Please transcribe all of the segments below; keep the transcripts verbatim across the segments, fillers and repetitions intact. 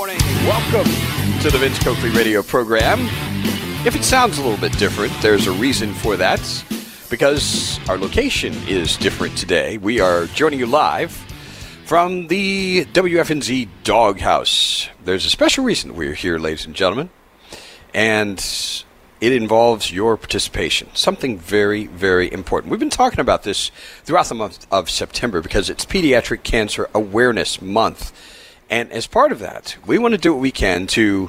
morning. Welcome to the Vince Coakley Radio Program. If it sounds a little bit different, there's a reason for that, because our location is different today. We are joining you live from the W F N Z Doghouse. There's a special reason we're here, ladies and gentlemen, and it involves your participation. Something very, very important. We've been talking about this throughout the month of September because it's Pediatric Cancer Awareness Month. And as part of that, we want to do what we can to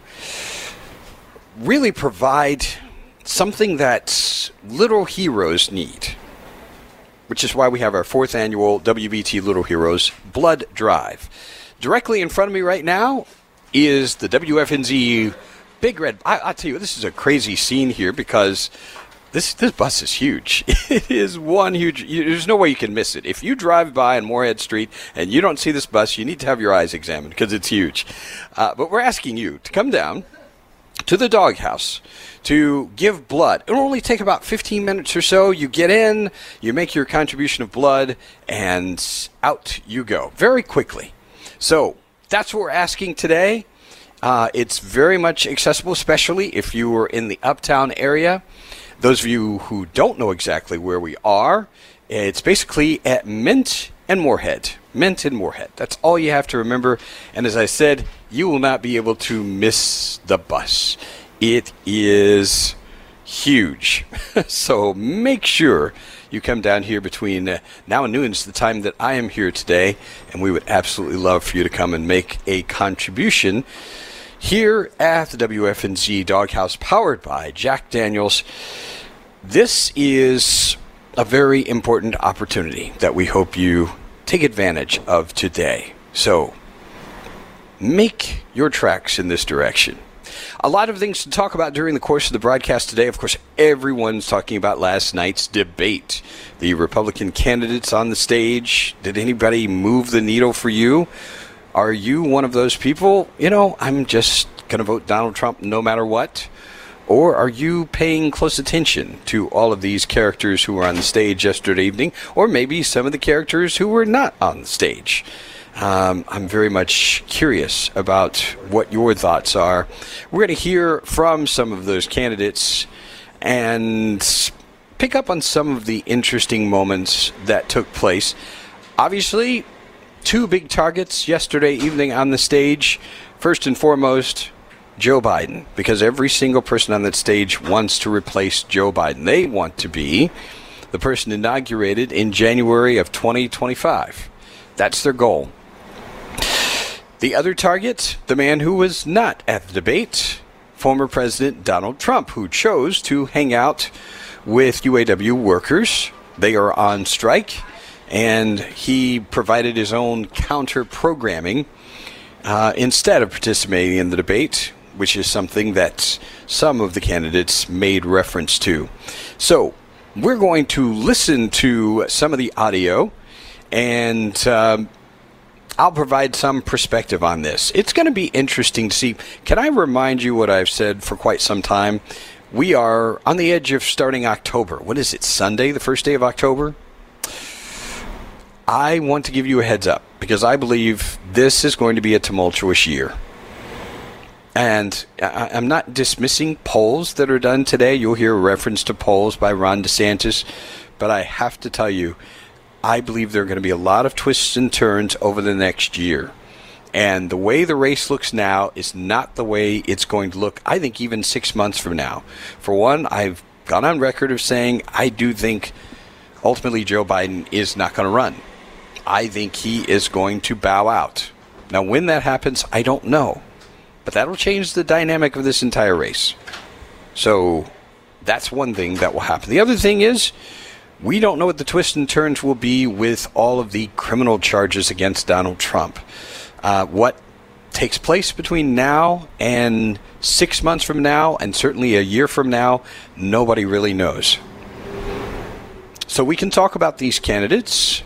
really provide something that little heroes need, which is why we have our fourth annual W B T Little Heroes Blood Drive. Directly in front of me right now is the W F N Z Big Red. I, I tell you, this is a crazy scene here because this this bus is huge. It is one huge. You, there's no way you can miss it. If you drive by on Morehead Street and you don't see this bus, you need to have your eyes examined because it's huge. Uh, but we're asking you to come down to the doghouse to give blood. It'll only take about fifteen minutes or so. You get in, you make your contribution of blood, and out you go very quickly. So that's what we're asking today. Uh, it's very much accessible, especially if you are in the uptown area. Those of you who don't know exactly where we are, it's basically at Mint and Morehead. Mint and Morehead. That's all you have to remember. And as I said, you will not be able to miss the bus. It is huge. So make sure you come down here between uh, now and noon is the time that I am here today. And we would absolutely love for you to come and make a contribution here at the W F N Z Doghouse, powered by Jack Daniels. This is a very important opportunity that we hope you take advantage of today. So make your tracks in this direction. A lot of things to talk about during the course of the broadcast today. Of course, everyone's talking about last night's debate. The Republican candidates on the stage. Did anybody move the needle for you? Are you one of those people, you know, I'm just going to vote Donald Trump no matter what? Or are you paying close attention to all of these characters who were on the stage yesterday evening, or maybe some of the characters who were not on the stage? Um, I'm very much curious about what your thoughts are. We're going to hear from some of those candidates and pick up on some of the interesting moments that took place. Obviously, two big targets yesterday evening on the stage. First and foremost, Joe Biden, because every single person on that stage wants to replace Joe Biden. They want to be the person inaugurated in January of twenty twenty-five. That's their goal. The other target, the man who was not at the debate, former President Donald Trump, who chose to hang out with U A W workers. They are on strike. And he provided his own counter-programming uh, instead of participating in the debate, which is something that some of the candidates made reference to. So we're going to listen to some of the audio, and um, I'll provide some perspective on this. It's going to be interesting to see. Can I remind you what I've said for quite some time? We are on the edge of starting October. What is it, Sunday, the first day of October? I want to give you a heads up because I believe this is going to be a tumultuous year. And I, I'm not dismissing polls that are done today. You'll hear a reference to polls by Ron DeSantis. But I have to tell you, I believe there are going to be a lot of twists and turns over the next year. And the way the race looks now is not the way it's going to look, I think, even six months from now. For one, I've gone on record of saying I do think ultimately Joe Biden is not going to run. I think he is going to bow out. Now, when that happens, I don't know. But that'll change the dynamic of this entire race. So that's one thing that will happen. The other thing is we don't know what the twists and turns will be with all of the criminal charges against Donald Trump. Uh, what takes place between now and six months from now, and certainly a year from now, nobody really knows. So we can talk about these candidates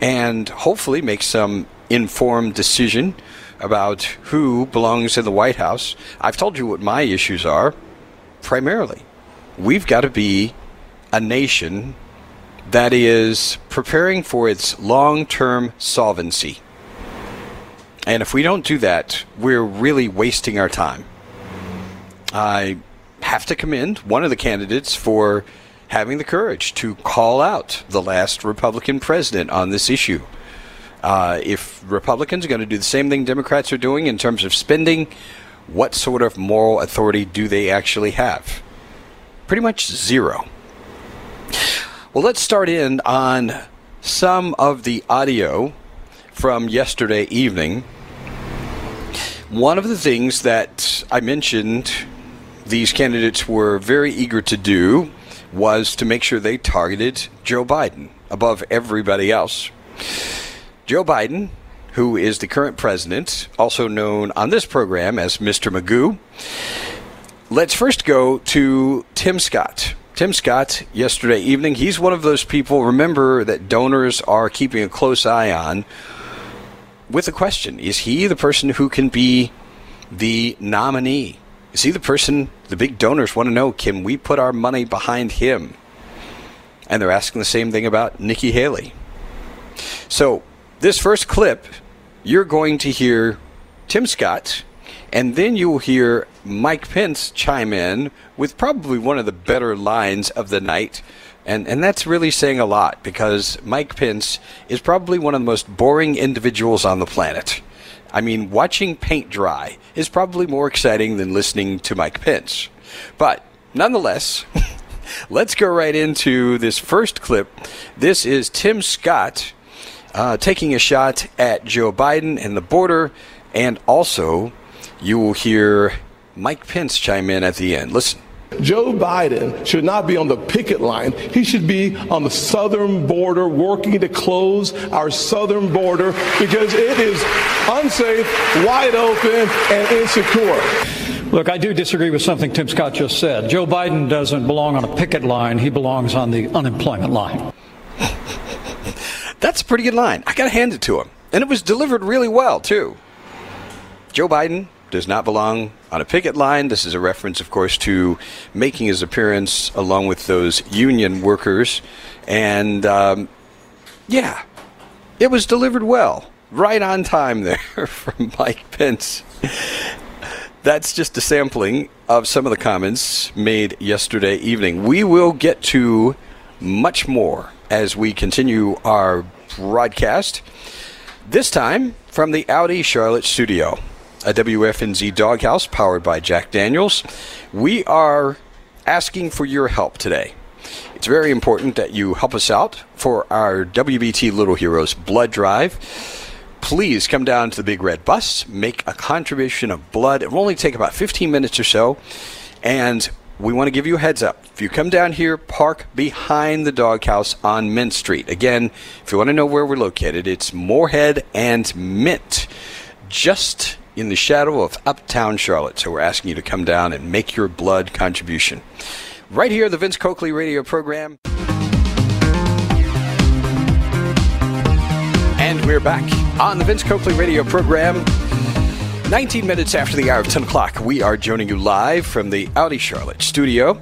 and hopefully make some informed decision about who belongs in the White House. I've told you what my issues are. Primarily, we've got to be a nation that is preparing for its long-term solvency. And if we don't do that, we're really wasting our time. I have to commend one of the candidates for having the courage to call out the last Republican president on this issue. Uh, if Republicans are going to do the same thing Democrats are doing in terms of spending, what sort of moral authority do they actually have? Pretty much zero. Well, let's start in on some of the audio from yesterday evening. One of the things that I mentioned these candidates were very eager to do was to make sure they targeted Joe Biden above everybody else. Joe Biden, who is the current president, also known on this program as Mister Magoo. Let's first go to Tim Scott. Tim Scott, yesterday evening, he's one of those people, remember, that donors are keeping a close eye on with the question, is he the person who can be the nominee? Is he the person the big donors want to know, can we put our money behind him? And they're asking the same thing about Nikki Haley. So this first clip, you're going to hear Tim Scott, and then you will hear Mike Pence chime in with probably one of the better lines of the night. And and that's really saying a lot, because Mike Pence is probably one of the most boring individuals on the planet. I mean, watching paint dry is probably more exciting than listening to Mike Pence. But nonetheless, let's go right into this first clip. This is Tim Scott uh, taking a shot at Joe Biden and the border. And also, you will hear Mike Pence chime in at the end. Listen. Joe Biden should not be on the picket line. He should be on the southern border, working to close our southern border, because it is unsafe, wide open, and insecure. Look, I do disagree with something Tim Scott just said. Joe Biden doesn't belong on a picket line. He belongs on the unemployment line. That's a pretty good line. I got to hand it to him. And it was delivered really well, too. Joe Biden does not belong on a picket line. This is a reference, of course, to making his appearance along with those union workers. And, um, yeah, it was delivered well. Right on time there from Mike Pence. That's just a sampling of some of the comments made yesterday evening. We will get to much more as we continue our broadcast. This time from the Audi Charlotte studio, a W F N Z doghouse powered by Jack Daniels. We are asking for your help today. It's very important that you help us out for our W B T Little Heroes blood drive. Please come down to the Big Red Bus, make a contribution of blood. It will only take about fifteen minutes or so. And we want to give you a heads up. If you come down here, park behind the doghouse on Mint Street. Again, if you want to know where we're located, it's Morehead and Mint, just in the shadow of Uptown Charlotte. So we're asking you to come down and make your blood contribution. Right here, the Vince Coakley Radio Program. And we're back on the Vince Coakley Radio Program. nineteen minutes after the hour of ten o'clock, we are joining you live from the Audi Charlotte studio,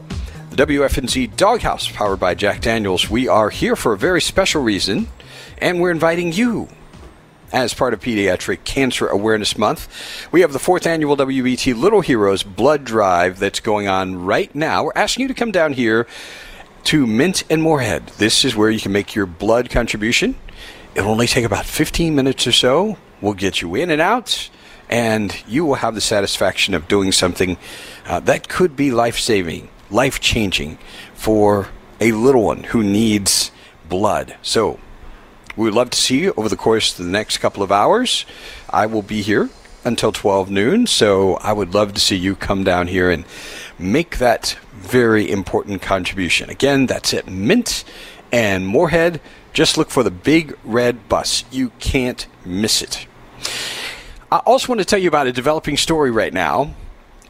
the W F N Z doghouse powered by Jack Daniels. We are here for a very special reason, and we're inviting you. As part of Pediatric Cancer Awareness Month, we have the fourth annual W B T Little Heroes Blood Drive that's going on right now. We're asking you to come down here to Mint and Morehead. This is where you can make your blood contribution. It'll only take about fifteen minutes or so. We'll get you in and out, and you will have the satisfaction of doing something uh, that could be life-saving, life-changing for a little one who needs blood. So we would love to see you over the course of the next couple of hours. I will be here until twelve noon, so I would love to see you come down here and make that very important contribution. Again, that's at Mint and Morehead. Just look for the Big Red Bus. You can't miss it. I also want to tell you about a developing story right now.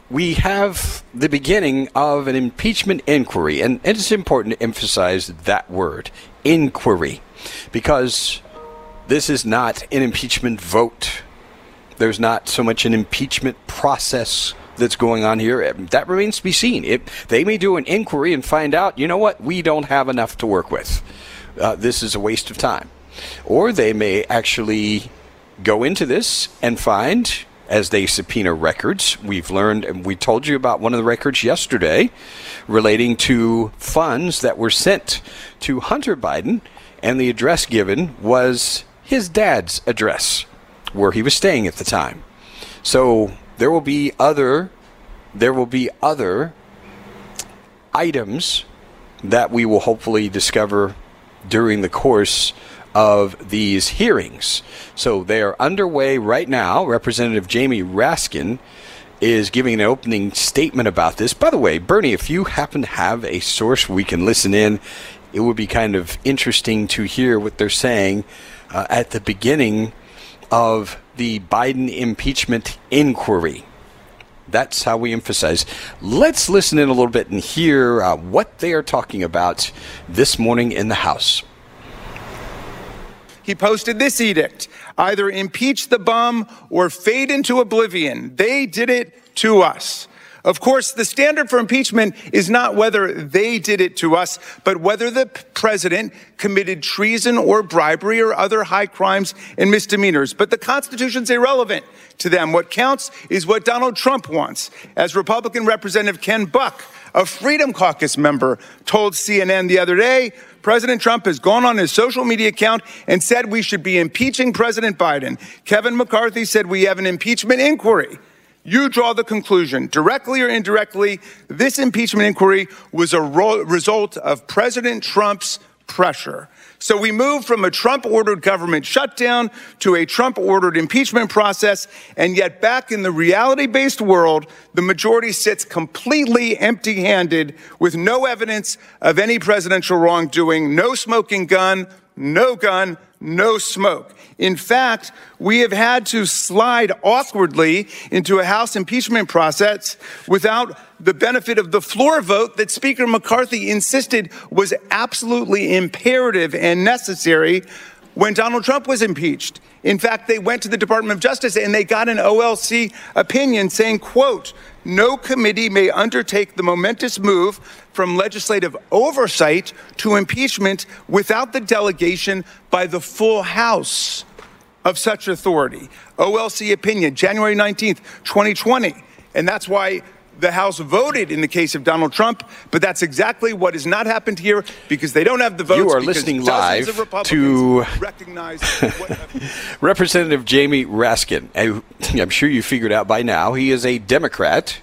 We have the beginning of an impeachment inquiry, and it's important to emphasize that word, inquiry. Because this is not an impeachment vote. There's not so much an impeachment process that's going on here. That remains to be seen. It, they may do an inquiry and find out, you know what, we don't have enough to work with. Uh, this is a waste of time. Or they may actually go into this and find, as they subpoena records, we've learned, and we told you about one of the records yesterday relating to funds that were sent to Hunter Biden, and the address given was his dad's address, where he was staying at the time. So there will be other, there will be other items that we will hopefully discover during the course of these hearings. So they are underway right now. Representative Jamie Raskin is giving an opening statement about this. By the way, Bernie, if you happen to have a source we can listen in, it would be kind of interesting to hear what they're saying uh, at the beginning of the Biden impeachment inquiry. That's how we emphasize. Let's listen in a little bit and hear uh, what they are talking about this morning in the House. He posted this edict: either impeach the bum or fade into oblivion. They did it to us. Of course, the standard for impeachment is not whether they did it to us, but whether the president committed treason or bribery or other high crimes and misdemeanors. But the Constitution's irrelevant to them. What counts is what Donald Trump wants. As Republican Representative Ken Buck, a Freedom Caucus member, told C N N the other day, President Trump has gone on his social media account and said we should be impeaching President Biden. Kevin McCarthy said we have an impeachment inquiry. You draw the conclusion, directly or indirectly, this impeachment inquiry was a ro- result of President Trump's pressure. So we move from a Trump-ordered government shutdown to a Trump-ordered impeachment process, and yet back in the reality-based world, the majority sits completely empty-handed with no evidence of any presidential wrongdoing, no smoking gun, no gun, no smoke. In fact, we have had to slide awkwardly into a House impeachment process without the benefit of the floor vote that Speaker McCarthy insisted was absolutely imperative and necessary when Donald Trump was impeached. In fact, they went to the Department of Justice and they got an O L C opinion saying, quote, no committee may undertake the momentous move from legislative oversight to impeachment without the delegation by the full House of such authority. O L C opinion, January nineteenth, twenty twenty. And that's why the House voted in the case of Donald Trump, but that's exactly what has not happened here because they don't have the votes. You are listening live to Representative Jamie Raskin. I, I'm sure you figured out by now he is a Democrat,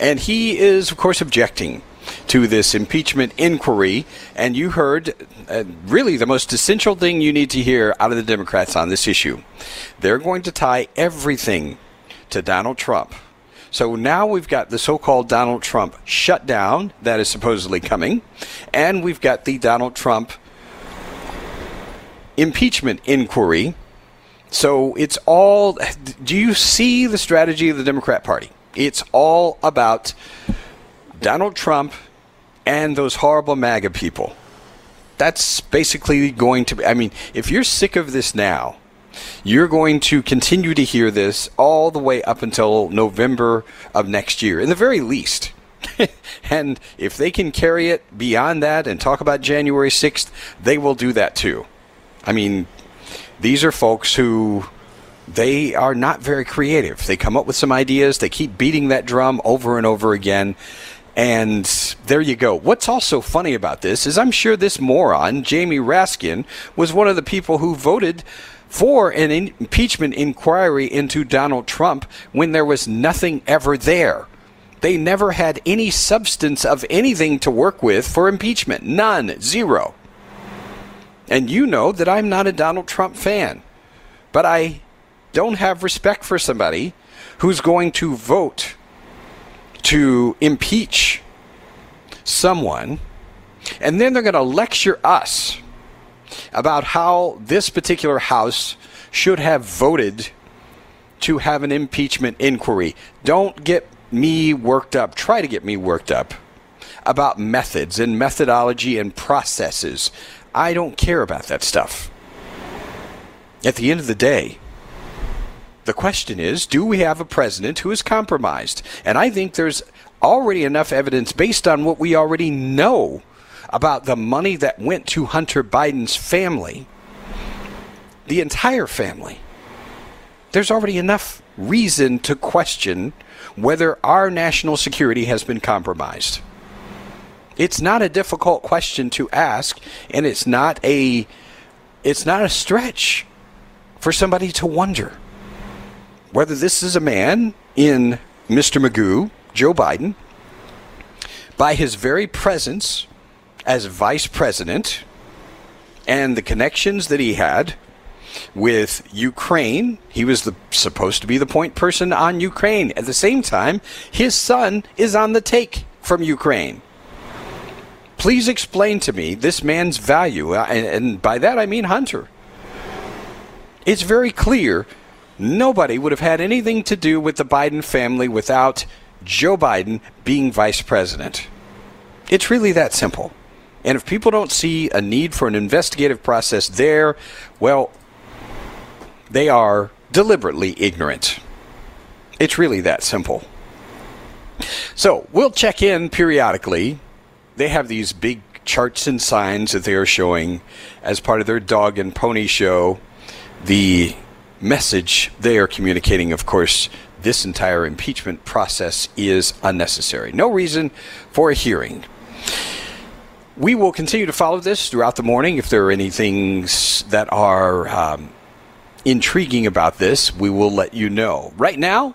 and he is, of course, objecting to this impeachment inquiry. And you heard uh, really the most essential thing you need to hear out of the Democrats on this issue. They're going to tie everything to Donald Trump. So now we've got the so-called Donald Trump shutdown that is supposedly coming, and we've got the Donald Trump impeachment inquiry. So it's all, do you see the strategy of the Democrat Party? It's all about Donald Trump and those horrible MAGA people. That's basically going to be, I mean, if you're sick of this now, you're going to continue to hear this all the way up until November of next year, in the very least. And if they can carry it beyond that and talk about January sixth, they will do that too. I mean, these are folks who, they are not very creative. They come up with some ideas. They keep beating that drum over and over again. And there you go. What's also funny about this is I'm sure this moron, Jamie Raskin, was one of the people who voted for an impeachment inquiry into Donald Trump when there was nothing ever there. They never had any substance of anything to work with for impeachment. None. Zero. And you know that I'm not a Donald Trump fan, but I don't have respect for somebody who's going to vote to impeach someone, and then they're going to lecture us about how this particular House should have voted to have an impeachment inquiry. Don't get me worked up. Try to get me worked up about methods and methodology and processes. I don't care about that stuff. At the end of the day, the question is, do we have a president who is compromised? And I think there's already enough evidence based on what we already know about the money that went to Hunter Biden's family, the entire family, there's already enough reason to question whether our national security has been compromised. It's not a difficult question to ask, and it's not a it's not a stretch for somebody to wonder whether this is a man in Mister Magoo, Joe Biden, by his very presence as vice president and the connections that he had with Ukraine. He was the, supposed to be the point person on Ukraine. At the same time, his son is on the take from Ukraine. Please explain to me this man's value, and, and by that I mean Hunter. It's very clear nobody would have had anything to do with the Biden family without Joe Biden being vice president. It's really that simple. And if people don't see a need for an investigative process there, well, they are deliberately ignorant. It's really that simple. So we'll check in periodically. They have these big charts and signs that they are showing as part of their dog and pony show. The message they are communicating, of course, this entire impeachment process is unnecessary. No reason for a hearing. We will continue to follow this throughout the morning. If there are any things that are um, intriguing about this, we will let you know. Right now,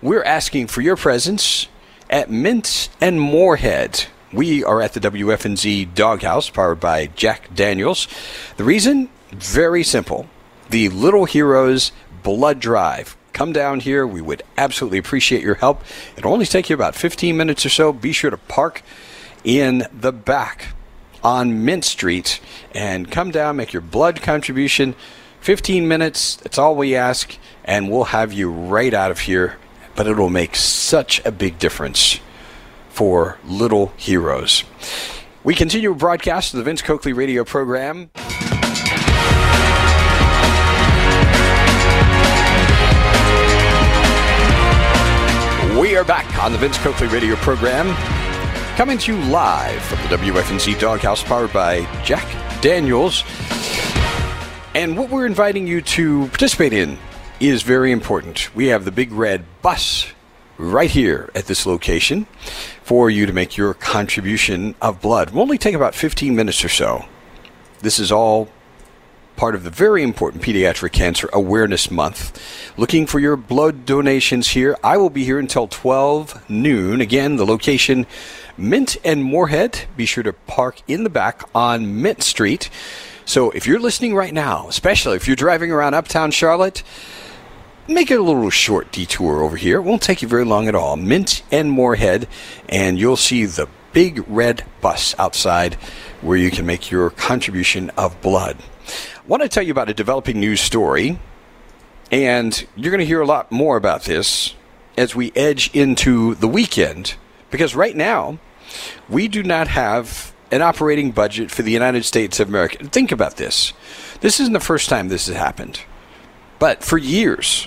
we're asking for your presence at Mint and Morehead. We are at the W F N Z Doghouse, powered by Jack Daniels. The reason? Very simple. The Little Heroes Blood Drive. Come down here. We would absolutely appreciate your help. It'll only take you about fifteen minutes or so. Be sure to park in the back on Mint Street and come down, make your blood contribution. fifteen minutes, that's all we ask, and we'll have you right out of here. But it'll make such a big difference for Little Heroes. We continue a broadcast of the Vince Coakley Radio Program. We are back on the Vince Coakley Radio Program, coming to you live from the W F N Z Doghouse, powered by Jack Daniels. And what we're inviting you to participate in is very important. We have the Big Red Bus right here at this location for you to make your contribution of blood. We'll only take about fifteen minutes or so. This is all part of the very important Pediatric Cancer Awareness Month. Looking for your blood donations here. I will be here until twelve noon. Again, the location, Mint and Morehead. Be sure to park in the back on Mint Street. So if you're listening right now, especially if you're driving around uptown Charlotte, make it a little short detour over here. It won't take you very long at all. Mint and Morehead, and you'll see the Big Red Bus outside where you can make your contribution of blood. I want to tell you about a developing news story, and you're going to hear a lot more about this as we edge into the weekend, because right now we do not have an operating budget for the United States of America. Think about this. This isn't the first time this has happened, but for years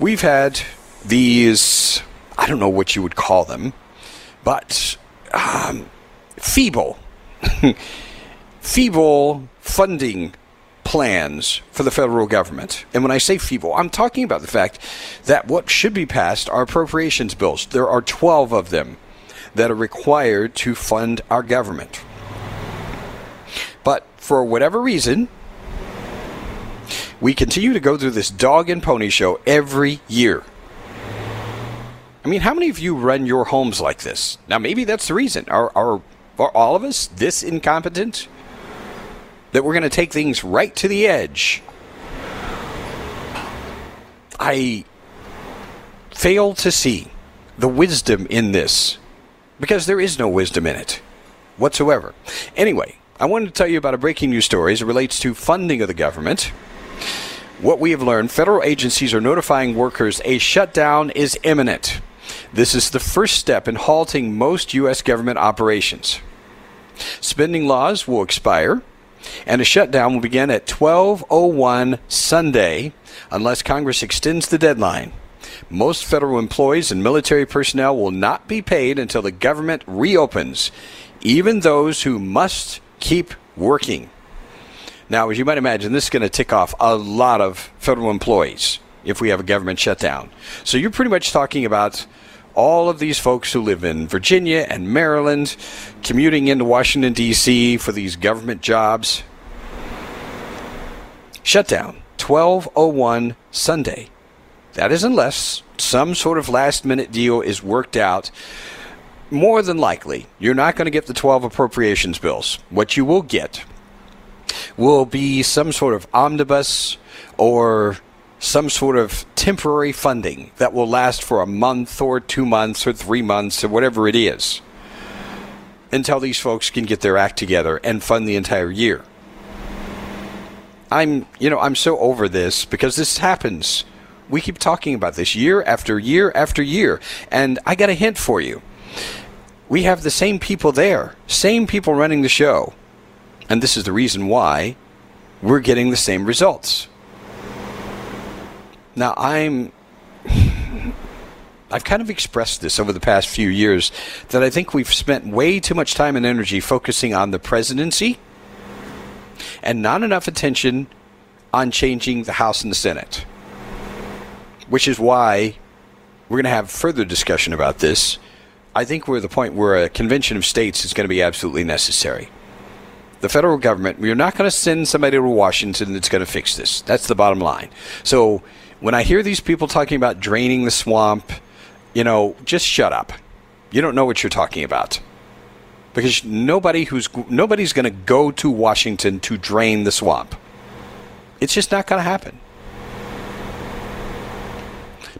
we've had these, I don't know what you would call them, but um, feeble, feeble funding plans for the federal government. And when I say feeble, I'm talking about the fact that what should be passed are appropriations bills. There are twelve of them that are required to fund our government. But for whatever reason, we continue to go through this dog and pony show every year. I mean, how many of you run your homes like this? Now, maybe that's the reason. Are, are, are all of us this incompetent that we're going to take things right to the edge? I fail to see the wisdom in this, because there is no wisdom in it whatsoever. Anyway, I wanted to tell you about a breaking news story as it relates to funding of the government. What we have learned, federal agencies are notifying workers a shutdown is imminent. This is the first step in halting most U S government operations. Spending laws will expire, and a shutdown will begin at twelve oh one Sunday unless Congress extends the deadline. Most federal employees and military personnel will not be paid until the government reopens, even those who must keep working. Now, as you might imagine, this is going to tick off a lot of federal employees if we have a government shutdown. So you're pretty much talking about all of these folks who live in Virginia and Maryland commuting into Washington, D C for these government jobs. Shutdown, twelve oh one Sunday. That is unless some sort of last-minute deal is worked out. More than likely, you're not going to get the twelve appropriations bills. What you will get will be some sort of omnibus or some sort of temporary funding that will last for a month or two months or three months or whatever it is until these folks can get their act together and fund the entire year. I'm, you know, I'm so over this because this happens. We keep talking about this year after year after year. And I got a hint for you. We have the same people there, same people running the show. And this is the reason why we're getting the same results. Now, I'm, I've kind of expressed this over the past few years that I think we've spent way too much time and energy focusing on the presidency and not enough attention on changing the House and the Senate, which is why we're going to have further discussion about this. I think we're at the point where a convention of states is going to be absolutely necessary. The federal government, we're not going to send somebody to Washington that's going to fix this. That's the bottom line. So when I hear these people talking about draining the swamp, you know, just shut up. You don't know what you're talking about. Because nobody who's nobody's going to go to Washington to drain the swamp. It's just not going to happen.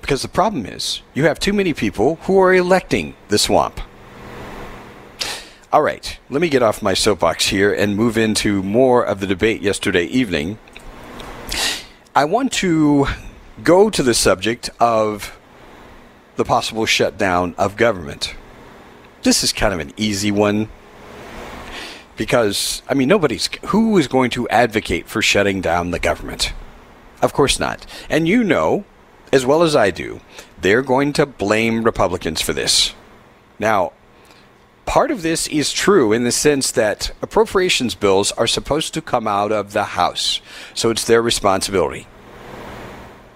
Because the problem is, you have too many people who are electing the swamp. All right, let me get off my soapbox here and move into more of the debate yesterday evening. I want to go to the subject of the possible shutdown of government. This is kind of an easy one because, I mean, nobody's, who is going to advocate for shutting down the government? Of course not. And you know, as well as I do, they're going to blame Republicans for this. Now, part of this is true in the sense that appropriations bills are supposed to come out of the House, so it's their responsibility.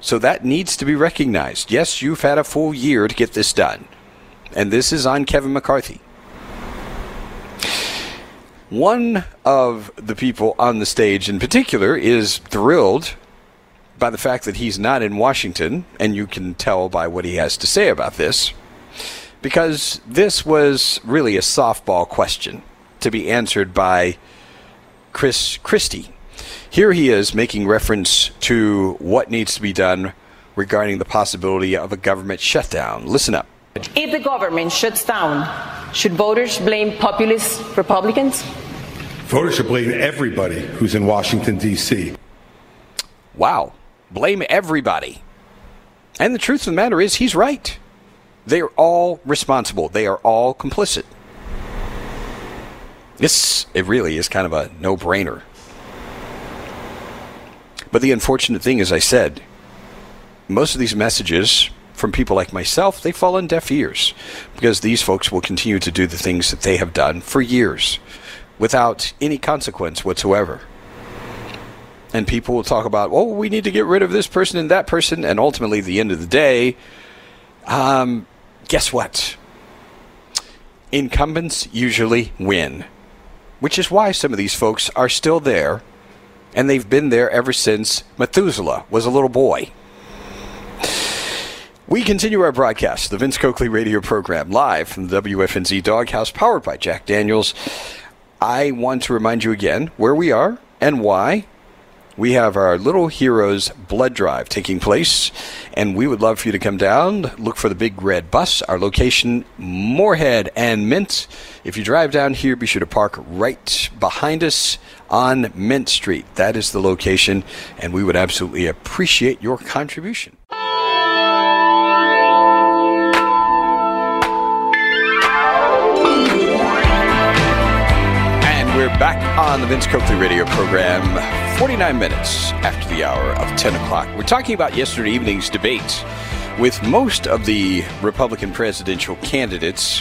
So that needs to be recognized. Yes, you've had a full year to get this done, and this is on Kevin McCarthy. One of the people on the stage in particular is thrilled by the fact that he's not in Washington, and you can tell by what he has to say about this, because this was really a softball question to be answered by Chris Christie. Here he is making reference to what needs to be done regarding the possibility of a government shutdown. Listen up. If the government shuts down, should voters blame populist Republicans? Voters should blame everybody who's in Washington, D C. Wow. Blame everybody. And the truth of the matter is, he's right. They are all responsible. They are all complicit. This, it really is kind of a no-brainer. But the unfortunate thing, as I said, most of these messages from people like myself, they fall on deaf ears because these folks will continue to do the things that they have done for years without any consequence whatsoever. And people will talk about, oh, we need to get rid of this person and that person. And ultimately, at the end of the day, um, guess what? Incumbents usually win, which is why some of these folks are still there. And they've been there ever since Methuselah was a little boy. We continue our broadcast, the Vince Coakley Radio Program, live from the W F N Z Doghouse, powered by Jack Daniels. I want to remind you again where we are and why. We have our Little Heroes Blood Drive taking place, and we would love for you to come down. Look for the big red bus, our location, Morehead and Mint. If you drive down here, be sure to park right behind us on Mint Street. That is the location, and we would absolutely appreciate your contribution. We're back on the Vince Coakley Radio Program, forty-nine minutes after the hour of ten o'clock. We're talking about yesterday evening's debate with most of the Republican presidential candidates.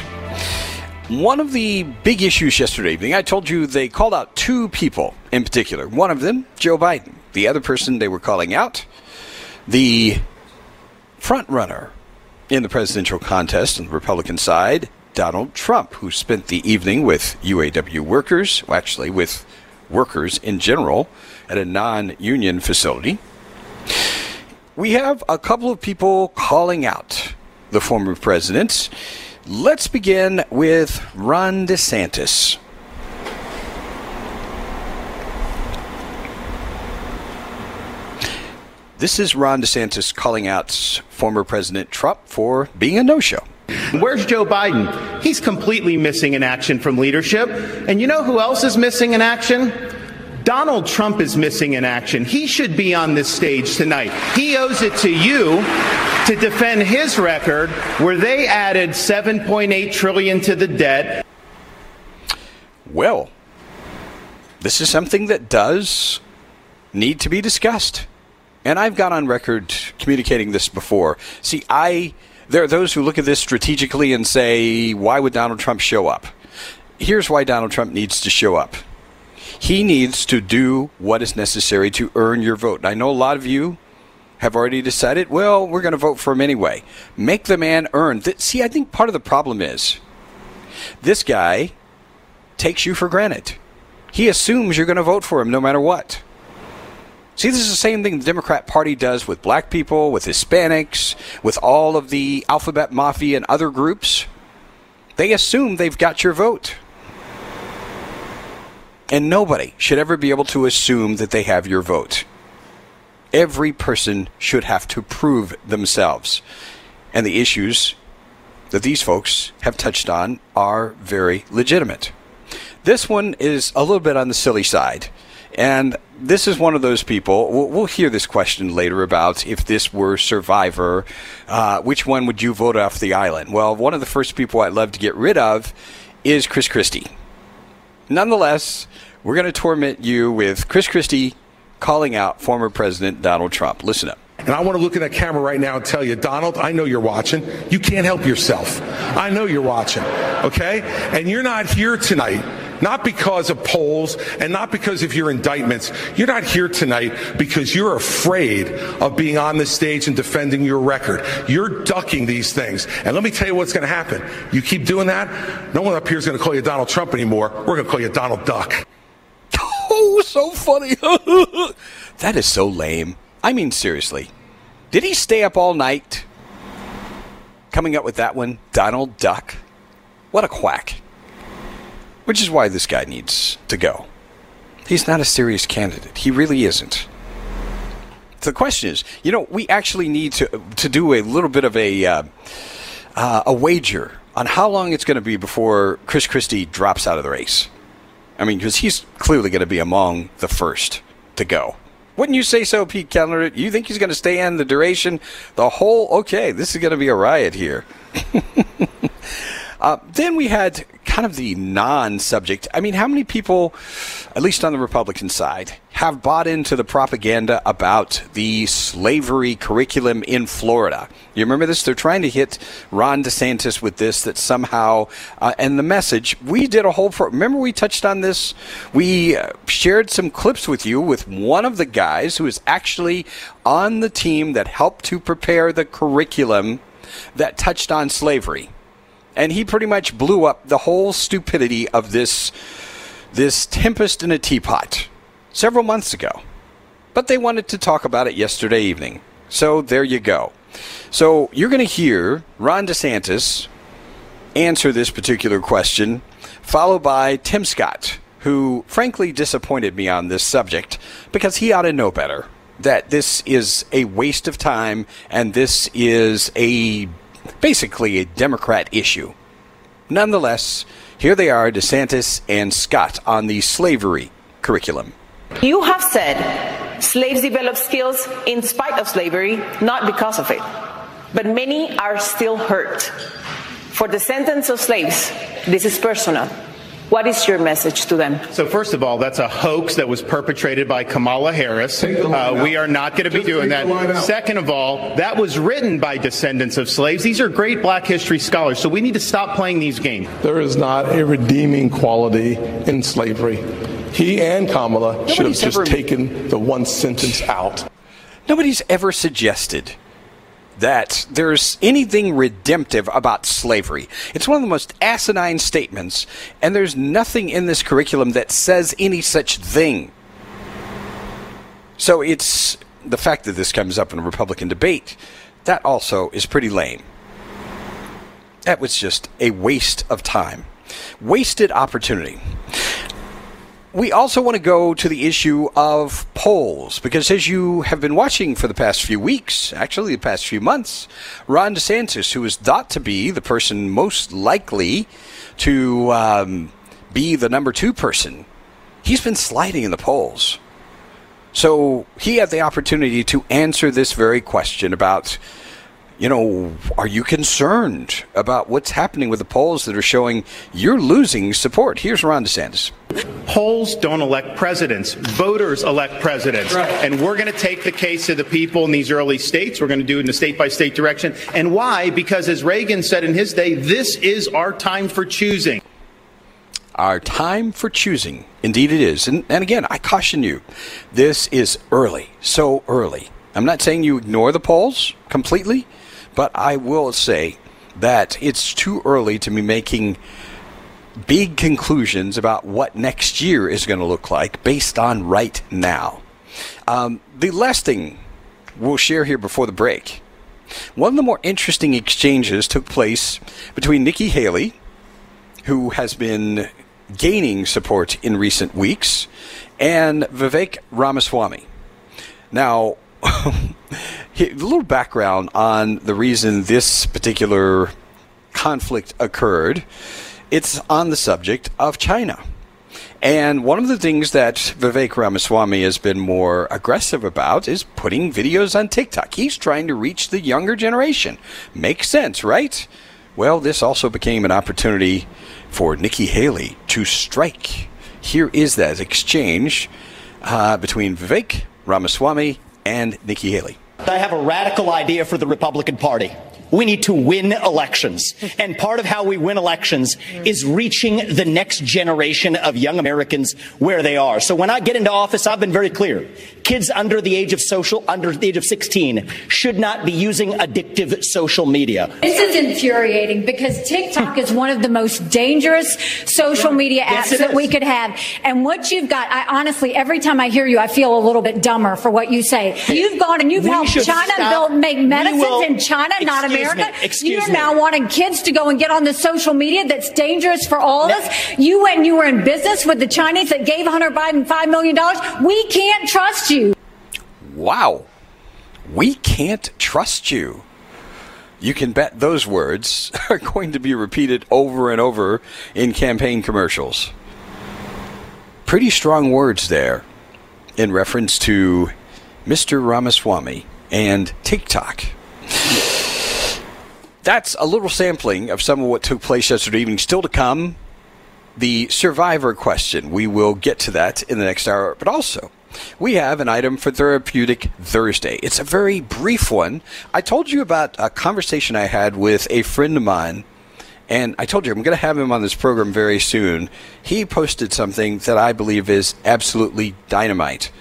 One of the big issues yesterday evening, I told you they called out two people in particular. One of them, Joe Biden. The other person they were calling out, the frontrunner in the presidential contest on the Republican side, Donald Trump, who spent the evening with U A W workers, well, actually with workers in general, at a non-union facility. We have a couple of people calling out the former president. Let's begin with Ron DeSantis. This is Ron DeSantis calling out former President Trump for being a no-show. Where's Joe Biden? He's completely missing in action from leadership. And you know who else is missing in action? Donald Trump is missing in action. He should be on this stage tonight. He owes it to you to defend his record where they added seven point eight trillion dollars to the debt. Well, this is something that does need to be discussed. And I've got on record communicating this before. See, I... There are those who look at this strategically and say, why would Donald Trump show up? Here's why Donald Trump needs to show up. He needs to do what is necessary to earn your vote. And I know a lot of you have already decided, well, we're going to vote for him anyway. Make the man earn. See, I think part of the problem is this guy takes you for granted. He assumes you're going to vote for him no matter what. See, this is the same thing the Democrat Party does with black people, with Hispanics, with all of the alphabet mafia and other groups. They assume they've got your vote. And nobody should ever be able to assume that they have your vote. Every person should have to prove themselves. And the issues that these folks have touched on are very legitimate. This one is a little bit on the silly side. And this is one of those people, we'll, we'll hear this question later about if this were Survivor, uh, which one would you vote off the island? Well, one of the first people I'd love to get rid of is Chris Christie. Nonetheless, we're going to torment you with Chris Christie calling out former President Donald Trump. Listen up. And I want to look in that camera right now and tell you, Donald, I know you're watching. You can't help yourself. I know you're watching, okay? And you're not here tonight. Not because of polls and not because of your indictments. You're not here tonight because you're afraid of being on the stage and defending your record. You're ducking these things. And let me tell you what's going to happen. You keep doing that, no one up here is going to call you Donald Trump anymore. We're going to call you Donald Duck. Oh, so funny. That is so lame. I mean, seriously. Did he stay up all night coming up with that one? Donald Duck? What a quack. Which is why this guy needs to go. He's not a serious candidate. He really isn't. So the question is, you know, we actually need to to do a little bit of a uh, uh, a wager on how long it's going to be before Chris Christie drops out of the race. I mean, because he's clearly going to be among the first to go. Wouldn't you say so, Pete Callender? You think he's going to stay in the duration, the whole? Okay, this is going to be a riot here. Uh, then we had kind of the non-subject. I mean, how many people, at least on the Republican side, have bought into the propaganda about the slavery curriculum in Florida? You remember this? They're trying to hit Ron DeSantis with this, that somehow, uh, and the message, we did a whole, pro- remember we touched on this? We uh, shared some clips with you with one of the guys who is actually on the team that helped to prepare the curriculum that touched on slavery. And he pretty much blew up the whole stupidity of this this tempest in a teapot several months ago. But they wanted to talk about it yesterday evening. So there you go. So you're going to hear Ron DeSantis answer this particular question, followed by Tim Scott, who frankly disappointed me on this subject because he ought to know better that this is a waste of time and this is a... basically a Democrat issue. Nonetheless, here they are, DeSantis and Scott, on the slavery curriculum. You have said slaves develop skills in spite of slavery, not because of it. But many are still hurt. For descendants of slaves, this is personal. What is your message to them? So first of all, that's a hoax that was perpetrated by Kamala Harris. Uh, we are not going to be doing that. Second of all, that was written by descendants of slaves. These are great black history scholars, so we need to stop playing these games. There is not a redeeming quality in slavery. He and Kamala Nobody's should have just ever... taken the one sentence out. Nobody's ever suggested that there's anything redemptive about slavery. It's one of the most asinine statements, and there's nothing in this curriculum that says any such thing. So it's the fact that this comes up in a Republican debate, that also is pretty lame. That was just a waste of time. Wasted opportunity. We also want to go to the issue of polls, because as you have been watching for the past few weeks, actually the past few months, Ron DeSantis, who is thought to be the person most likely to um, be the number two person, he's been sliding in the polls. So he had the opportunity to answer this very question about, you know, are you concerned about what's happening with the polls that are showing you're losing support? Here's Ron DeSantis. Polls don't elect presidents. Voters elect presidents. Right. And we're going to take the case of the people in these early states. We're going to do it in a state-by-state direction. And why? Because, as Reagan said in his day, this is our time for choosing. Our time for choosing. Indeed it is. And, and again, I caution you, this is early, so early. I'm not saying you ignore the polls completely, but I will say that it's too early to be making big conclusions about what next year is going to look like based on right now. Um, the last thing we'll share here before the break, one of the more interesting exchanges took place between Nikki Haley, who has been gaining support in recent weeks, and Vivek Ramaswamy. Now, a little background on the reason this particular conflict occurred. It's on the subject of China. And one of the things that Vivek Ramaswamy has been more aggressive about is putting videos on TikTok. He's trying to reach the younger generation. Makes sense, right? Well, this also became an opportunity for Nikki Haley to strike. Here is that exchange uh, between Vivek Ramaswamy and Nikki Haley. I have a radical idea for the Republican Party. We need to win elections. And part of how we win elections is reaching the next generation of young Americans where they are. So when I get into office, I've been very clear. Kids under the age of social, under the age of sixteen should not be using addictive social media. This is infuriating because TikTok is one of the most dangerous social media apps yes, that we could have. And what you've got, I honestly, every time I hear you, I feel a little bit dumber for what you say. You've gone and you've we helped China build, make medicines will, in China, not America. Excuse You're me. now wanting kids to go and get on the social media that's dangerous for all of no. us. You, when you were in business with the Chinese that gave Hunter Biden five million dollars, we can't trust you. Wow. We can't trust you. You can bet those words are going to be repeated over and over in campaign commercials. Pretty strong words there in reference to Mister Ramaswamy and TikTok. That's a little sampling of some of what took place yesterday evening. Still to come, the survivor question. We will get to that in the next hour. But also, we have an item for Therapeutic Thursday. It's a very brief one. I told you about a conversation I had with a friend of mine, and I told you I'm going to have him on this program very soon. He posted something that I believe is absolutely dynamite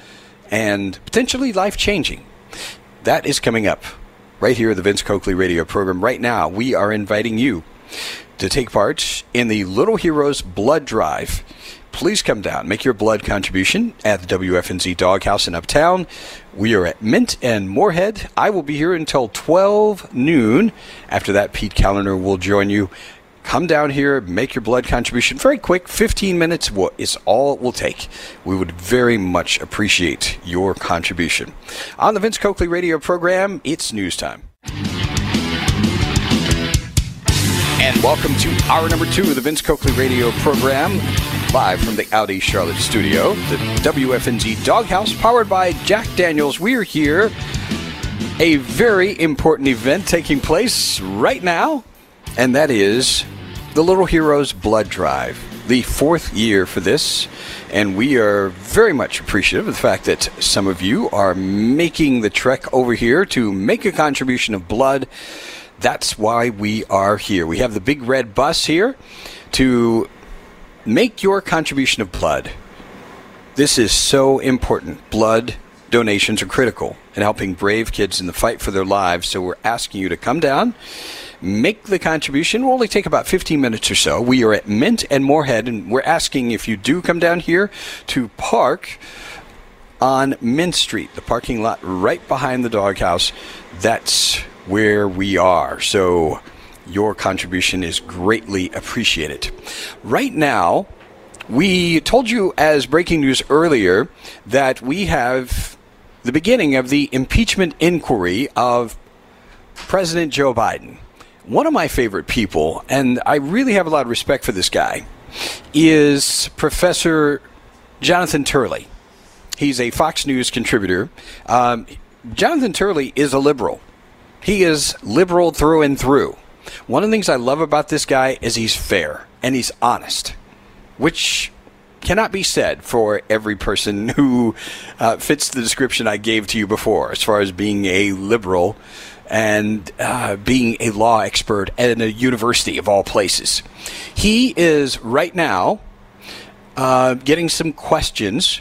and potentially life-changing. That is coming up. Right here at the Vince Coakley Radio Program. Right now, we are inviting you to take part in the Little Heroes Blood Drive. Please come down. Make your blood contribution at the W F N Z Doghouse in Uptown. We are at Mint and Morehead. I will be here until twelve noon. After that, Pete Callender will join you. Come down here, make your blood contribution. Very quick, fifteen minutes is all it will take. We would very much appreciate your contribution. On the Vince Coakley Radio Program, it's news time. And welcome to hour number two of the Vince Coakley Radio Program, live from the Audi Charlotte studio, the W F N Z Doghouse, powered by Jack Daniels. We're here. A very important event taking place right now. And that is the Little Heroes Blood Drive, the fourth year for this. And we are very much appreciative of the fact that some of you are making the trek over here to make a contribution of blood. That's why we are here. We have the big red bus here to make your contribution of blood. This is so important. Blood Donations are critical in helping brave kids in the fight for their lives, so we're asking you to come down, make the contribution. We'll only take about fifteen minutes or so. We are at Mint and Morehead, and we're asking if you do come down here to park on Mint Street, the parking lot right behind the doghouse. That's where we are. So your contribution is greatly appreciated. Right now, we told you as breaking news earlier that we have the beginning of the impeachment inquiry of President Joe Biden. One of my favorite people, and I really have a lot of respect for this guy, is Professor Jonathan Turley. He's a Fox News contributor. Um, Jonathan Turley is a liberal. He is liberal through and through. One of the things I love about this guy is he's fair and he's honest, which cannot be said for every person who uh, fits the description I gave to you before as far as being a liberal and uh, being a law expert at a university of all places. He is right now uh, getting some questions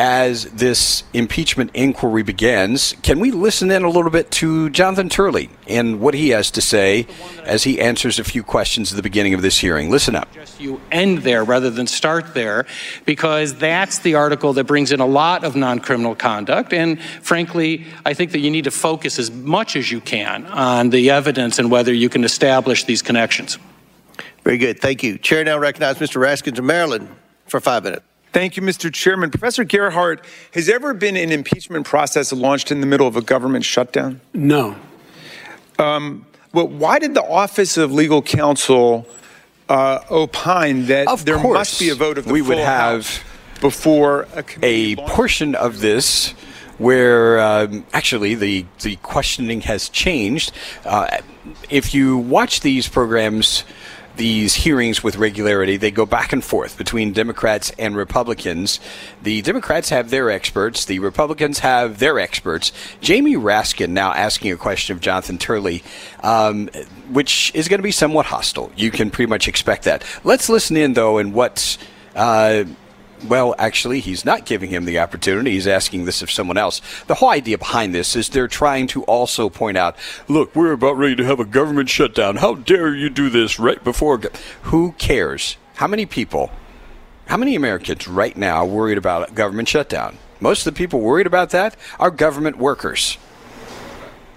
as this impeachment inquiry begins. Can we listen in a little bit to Jonathan Turley and what he has to say as he answers a few questions at the beginning of this hearing? Listen up. Just you end there rather than start there, because that's the article that brings in a lot of non-criminal conduct. And frankly, I think that you need to focus as much as you can on the evidence and whether you can establish these connections. Very good. Thank you. Chair now recognizes Mister Raskin of Maryland for five minutes. Thank you, Mister Chairman. Professor Gerhardt, has there ever been an impeachment process launched in the middle of a government shutdown? No. Um, well, why did the Office of Legal Counsel uh, opine that of there must be a vote of the we full would have House before a, a portion of this where um, actually the, the questioning has changed? Uh, if you watch these programs, these hearings with regularity, they go back and forth between Democrats and Republicans. The Democrats have their experts. The Republicans have their experts. Jamie Raskin now asking a question of Jonathan Turley, um, which is going to be somewhat hostile. You can pretty much expect that. Let's listen in, though, and what, uh, well, actually, he's not giving him the opportunity. He's asking this of someone else. The whole idea behind this is they're trying to also point out, look, we're about ready to have a government shutdown. How dare you do this right before? Go-? Who cares? How many people, how many Americans right now worried about a government shutdown? Most of the people worried about that are government workers.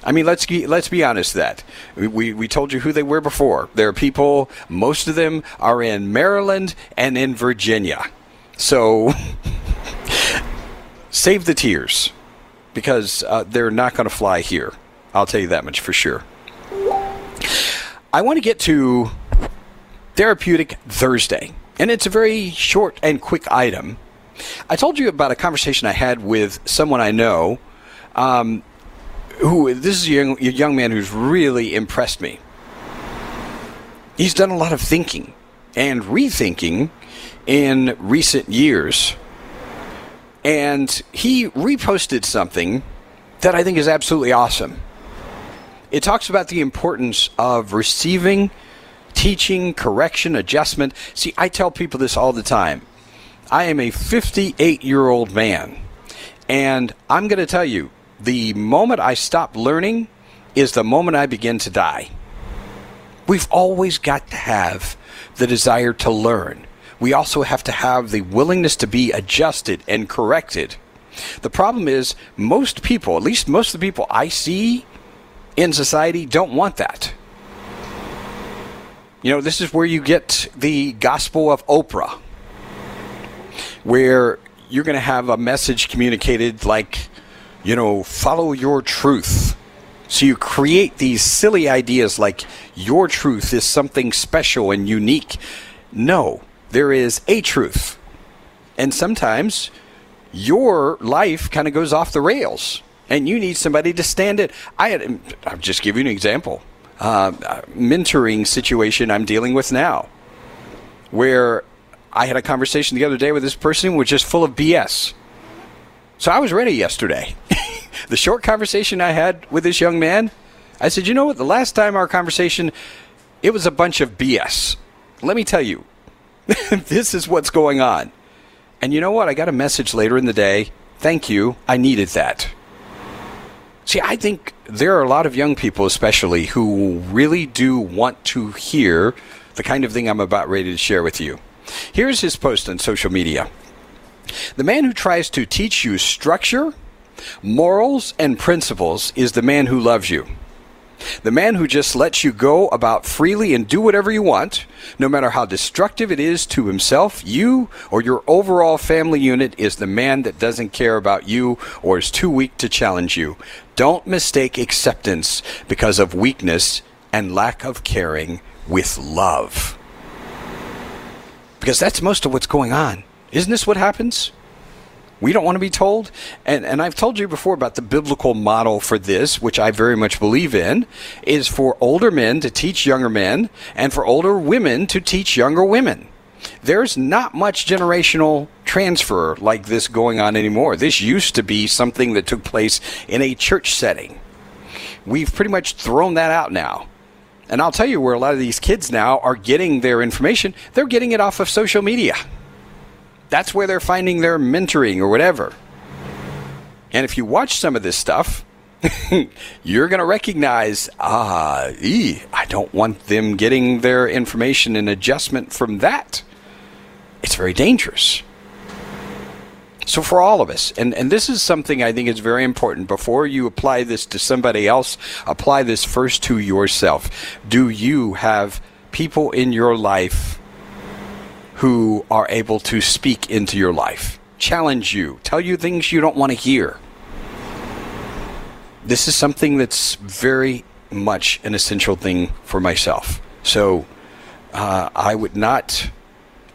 I mean, let's be, let's be honest that. We, we we told you who they were before. There are people, most of them are in Maryland and in Virginia. So save the tears, because uh, they're not going to fly here. I'll tell you that much for sure. I want to get to Therapeutic Thursday, and it's a very short and quick item. I told you about a conversation I had with someone I know, um, who this is a young, a young man who's really impressed me. He's done a lot of thinking and rethinking in recent years, and he reposted something that I think is absolutely awesome. It talks about the importance of receiving, teaching, correction, adjustment. See, I tell people this all the time. I am a fifty-eight-year-old man, and I'm going to tell you, the moment I stop learning is the moment I begin to die. We've always got to have the desire to learn. We also have to have the willingness to be adjusted and corrected. The problem is most people, at least most of the people I see in society, don't want that. You know, this is where you get the gospel of Oprah, where you're going to have a message communicated like, you know, follow your truth. So you create these silly ideas like your truth is something special and unique. No. There is a truth, and sometimes your life kind of goes off the rails, and you need somebody to stand it. I had, I'll just give you an example, uh, mentoring situation I'm dealing with now, where I had a conversation the other day with this person who was just full of B S. So I was ready yesterday. The short conversation I had with this young man, I said, you know what, the last time our conversation, it was a bunch of B S. Let me tell you. This is what's going on. And you know what? I got a message later in the day Thank you. I needed that. See, I think there are a lot of young people, especially, who really do want to hear the kind of thing I'm about ready to share with you. Here's his post on social media. The man who tries to teach you structure, morals, and principles is the man who loves you. The man who just lets you go about freely and do whatever you want, no matter how destructive it is to himself, you, or your overall family unit, is the man that doesn't care about you or is too weak to challenge you. Don't mistake acceptance because of weakness and lack of caring with love. Because that's most of what's going on. Isn't this what happens? We don't want to be told. And, and I've told you before about the biblical model for this, which I very much believe in, is for older men to teach younger men and for older women to teach younger women. There's not much generational transfer like this going on anymore. This used to be something that took place in a church setting. We've pretty much thrown that out now. And I'll tell you where a lot of these kids now are getting their information. They're getting it off of social media. That's where they're finding their mentoring or whatever. And if you watch some of this stuff, you're going to recognize, ah, ee, I don't want them getting their information and adjustment from that. It's very dangerous. So for all of us, and, and this is something I think is very important. Before you apply this to somebody else, apply this first to yourself. Do you have people in your life who are able to speak into your life, challenge you, tell you things you don't want to hear? This is something that's very much an essential thing for myself. So uh, I would not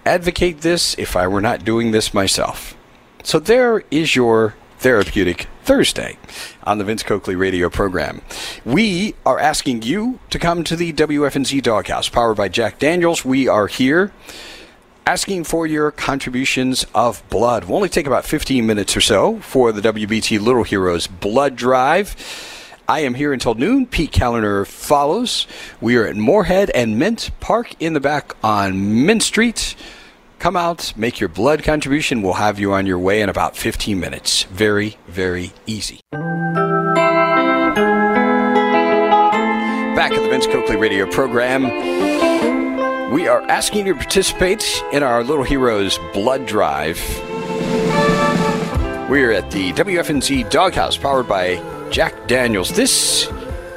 advocate this if I were not doing this myself. So there is your Therapeutic Thursday on the Vince Coakley Radio Program. We are asking you to come to the W F N Z Doghouse, powered by Jack Daniels. We are here asking for your contributions of blood. We'll only take about fifteen minutes or so for the W B T Little Heroes Blood Drive. I am here until noon. Pete Callender follows. We are at Morehead and Mint Park in the back on Mint Street. Come out, make your blood contribution. We'll have you on your way in about fifteen minutes. Very, very easy. Back at the Vince Coakley Radio Program. We are asking you to participate in our Little Heroes Blood Drive. We're at the W F N Z Doghouse, powered by Jack Daniels. This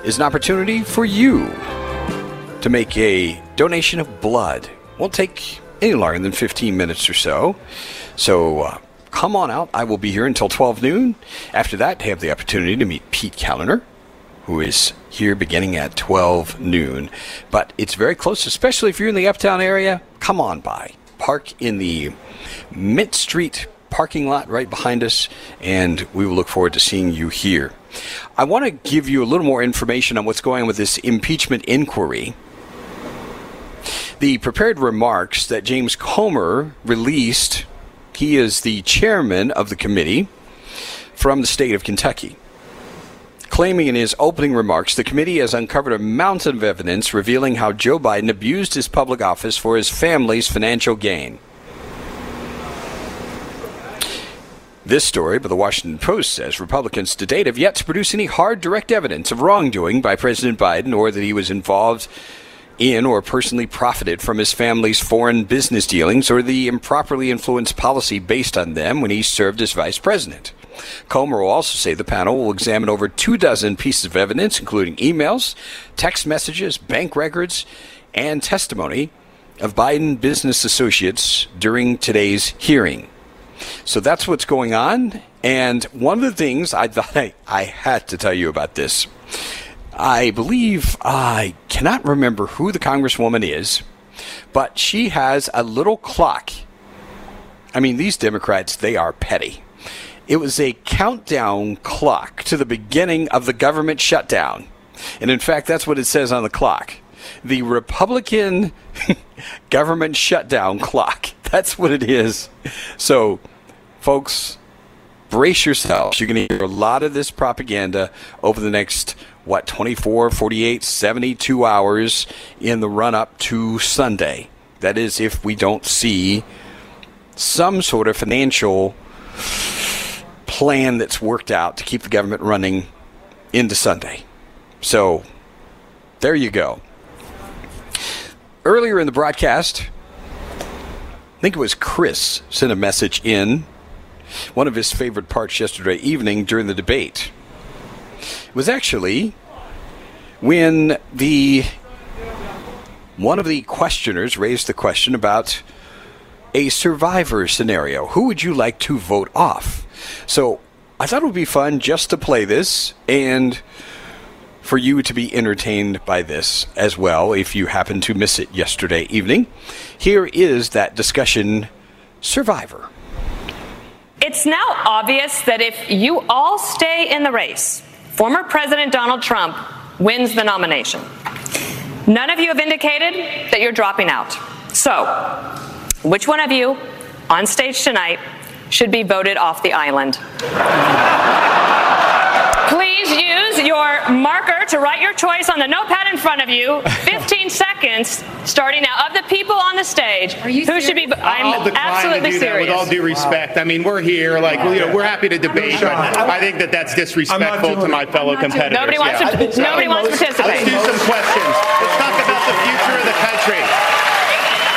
is an opportunity for you to make a donation of blood. Won't take any longer than fifteen minutes or so. So uh, come on out. I will be here until twelve noon. After that, have the opportunity to meet Pete Callender, who is here beginning at twelve noon. But it's very close, especially if you're in the uptown area. Come on by. Park in the Mint Street parking lot right behind us, and we will look forward to seeing you here. I want to give you a little more information on what's going on with this impeachment inquiry. The prepared remarks that James Comer released, he is the chairman of the committee from the state of Kentucky, claiming in his opening remarks, the committee has uncovered a mountain of evidence revealing how Joe Biden abused his public office for his family's financial gain. This story by the Washington Post says Republicans to date have yet to produce any hard, direct evidence of wrongdoing by President Biden or that he was involved in or personally profited from his family's foreign business dealings or the improperly influenced policy based on them when he served as vice president. Comer will also say the panel will examine over two dozen pieces of evidence, including emails, text messages, bank records, and testimony of Biden business associates during today's hearing. So that's what's going on. And one of the things I thought I, I had to tell you about this. I believe, I cannot remember who the congresswoman is, but she has a little clock. I mean, these Democrats, they are petty. It was a countdown clock to the beginning of the government shutdown. And in fact, that's what it says on the clock. The Republican government shutdown clock. That's what it is. So, folks, brace yourselves. You're going to hear a lot of this propaganda over the next, what, twenty-four, forty-eight, seventy-two hours in the run-up to Sunday. That is, if we don't see some sort of financial plan that's worked out to keep the government running into Sunday. So there you go. Earlier in the broadcast, I think it was Chris sent a message in, one of his favorite parts yesterday evening during the debate was actually when the one of the questioners raised the question about a survivor scenario. Who would you like to vote off? So I thought it would be fun just to play this and for you to be entertained by this as well if you happen to miss it yesterday evening. Here is that discussion, Survivor. It's now obvious that if you all stay in the race, former President Donald Trump wins the nomination. None of you have indicated that you're dropping out. So, which one of you on stage tonight should be voted off the island? Please use your marker to write your choice on the notepad in front of you. fifteen seconds starting now. Of the people on the stage, Are you who serious? should be? I'm I'll absolutely to do serious. That with all due respect, wow. I mean, we're here, like you know, we're happy to debate. But I think that that's disrespectful to my fellow competitors. Nobody wants yeah. to. So. Nobody most, wants to participate. Let's do some questions. Let's talk about the future of the country.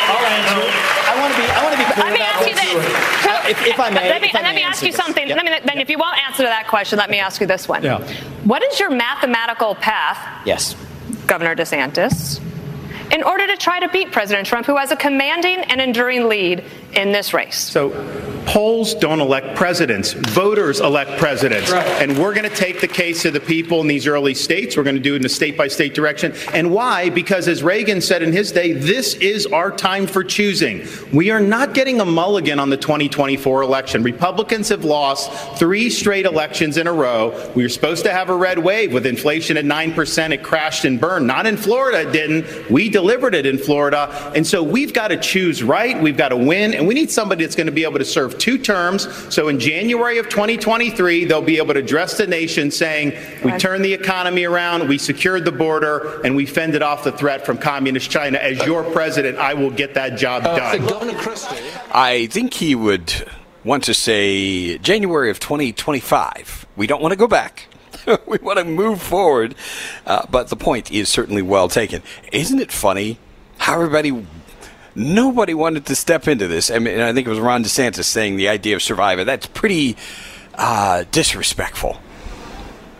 All right. I want to be. I want to be clear. Let me ask you this. So, if, if I may, let me, if I may let me ask you something. Yep. Let me, then, yep. if you won't answer that question, let me ask you this one. Yeah. What is your mathematical path, yes, Governor DeSantis, in order to try to beat President Trump, who has a commanding and enduring lead in this race? So, polls don't elect presidents. Voters elect presidents. Right. And we're going to take the case of the people in these early states. We're going to do it in a state-by-state direction. And why? Because, as Reagan said in his day, this is our time for choosing. We are not getting a mulligan on the twenty twenty-four election. Republicans have lost three straight elections in a row. We were supposed to have a red wave with inflation at nine percent. It crashed and burned. Not in Florida. It didn't. We delivered it in Florida. And so we've got to choose right. We've got to win. And we need somebody that's going to be able to serve two terms, so in January of twenty twenty-three, they'll be able to address the nation saying, we turned the economy around, we secured the border, and we fended off the threat from communist China. As your president, I will get that job done. I think he would want to say January of twenty twenty-five. We don't want to go back. We want to move forward. Uh, but the point is certainly well taken. Isn't it funny how everybody... Nobody wanted to step into this. I mean, I think it was Ron DeSantis saying the idea of survivor. That's pretty uh, disrespectful.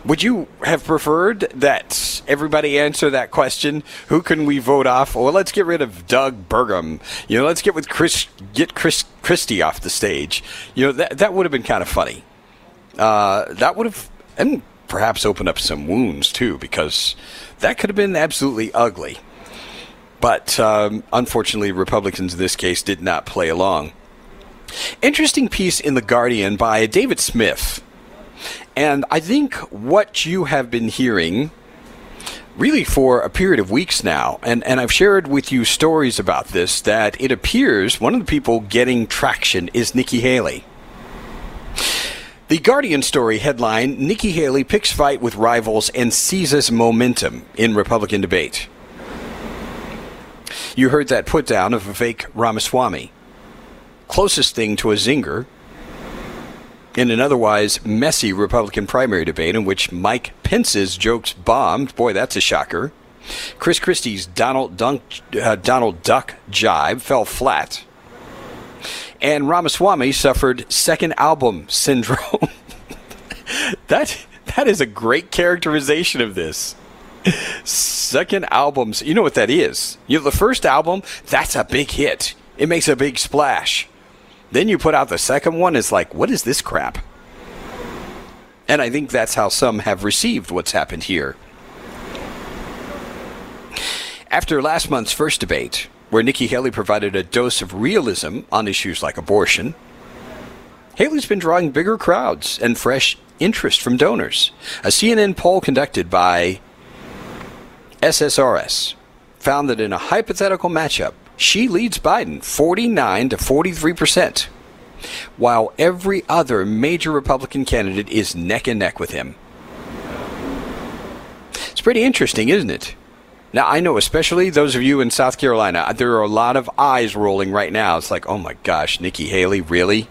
Would you have preferred that everybody answer that question? Who can we vote off? Well, let's get rid of Doug Burgum. You know, let's get with Chris, get Chris Christie off the stage. You know, that that would have been kind of funny. Uh, that would have, and perhaps opened up some wounds too, because that could have been absolutely ugly. But um, unfortunately, Republicans in this case did not play along. Interesting piece in The Guardian by David Smith. And I think what you have been hearing really for a period of weeks now, and, and I've shared with you stories about this, that it appears one of the people getting traction is Nikki Haley. The Guardian story headline, Nikki Haley picks fight with rivals and seizes momentum in Republican debate. You heard that put down of Vivek Ramaswamy. Closest thing to a zinger in an otherwise messy Republican primary debate in which Mike Pence's jokes bombed. Boy, that's a shocker. Chris Christie's Donald, Dunk, uh, Donald Duck jibe fell flat. And Ramaswamy suffered second album syndrome. that That is a great characterization of this. Second albums, you know what that is. You know, the first album, that's a big hit. It makes a big splash. Then you put out the second one, it's like, what is this crap? And I think that's how some have received what's happened here. After last month's first debate, where Nikki Haley provided a dose of realism on issues like abortion, Haley's been drawing bigger crowds and fresh interest from donors. A C N N poll conducted by S S R S found that in a hypothetical matchup, she leads Biden forty-nine to forty-three percent, while every other major Republican candidate is neck and neck with him. It's pretty interesting, isn't it? Now, I know, especially those of you in South Carolina, there are a lot of eyes rolling right now. It's like, oh my gosh, Nikki Haley, really?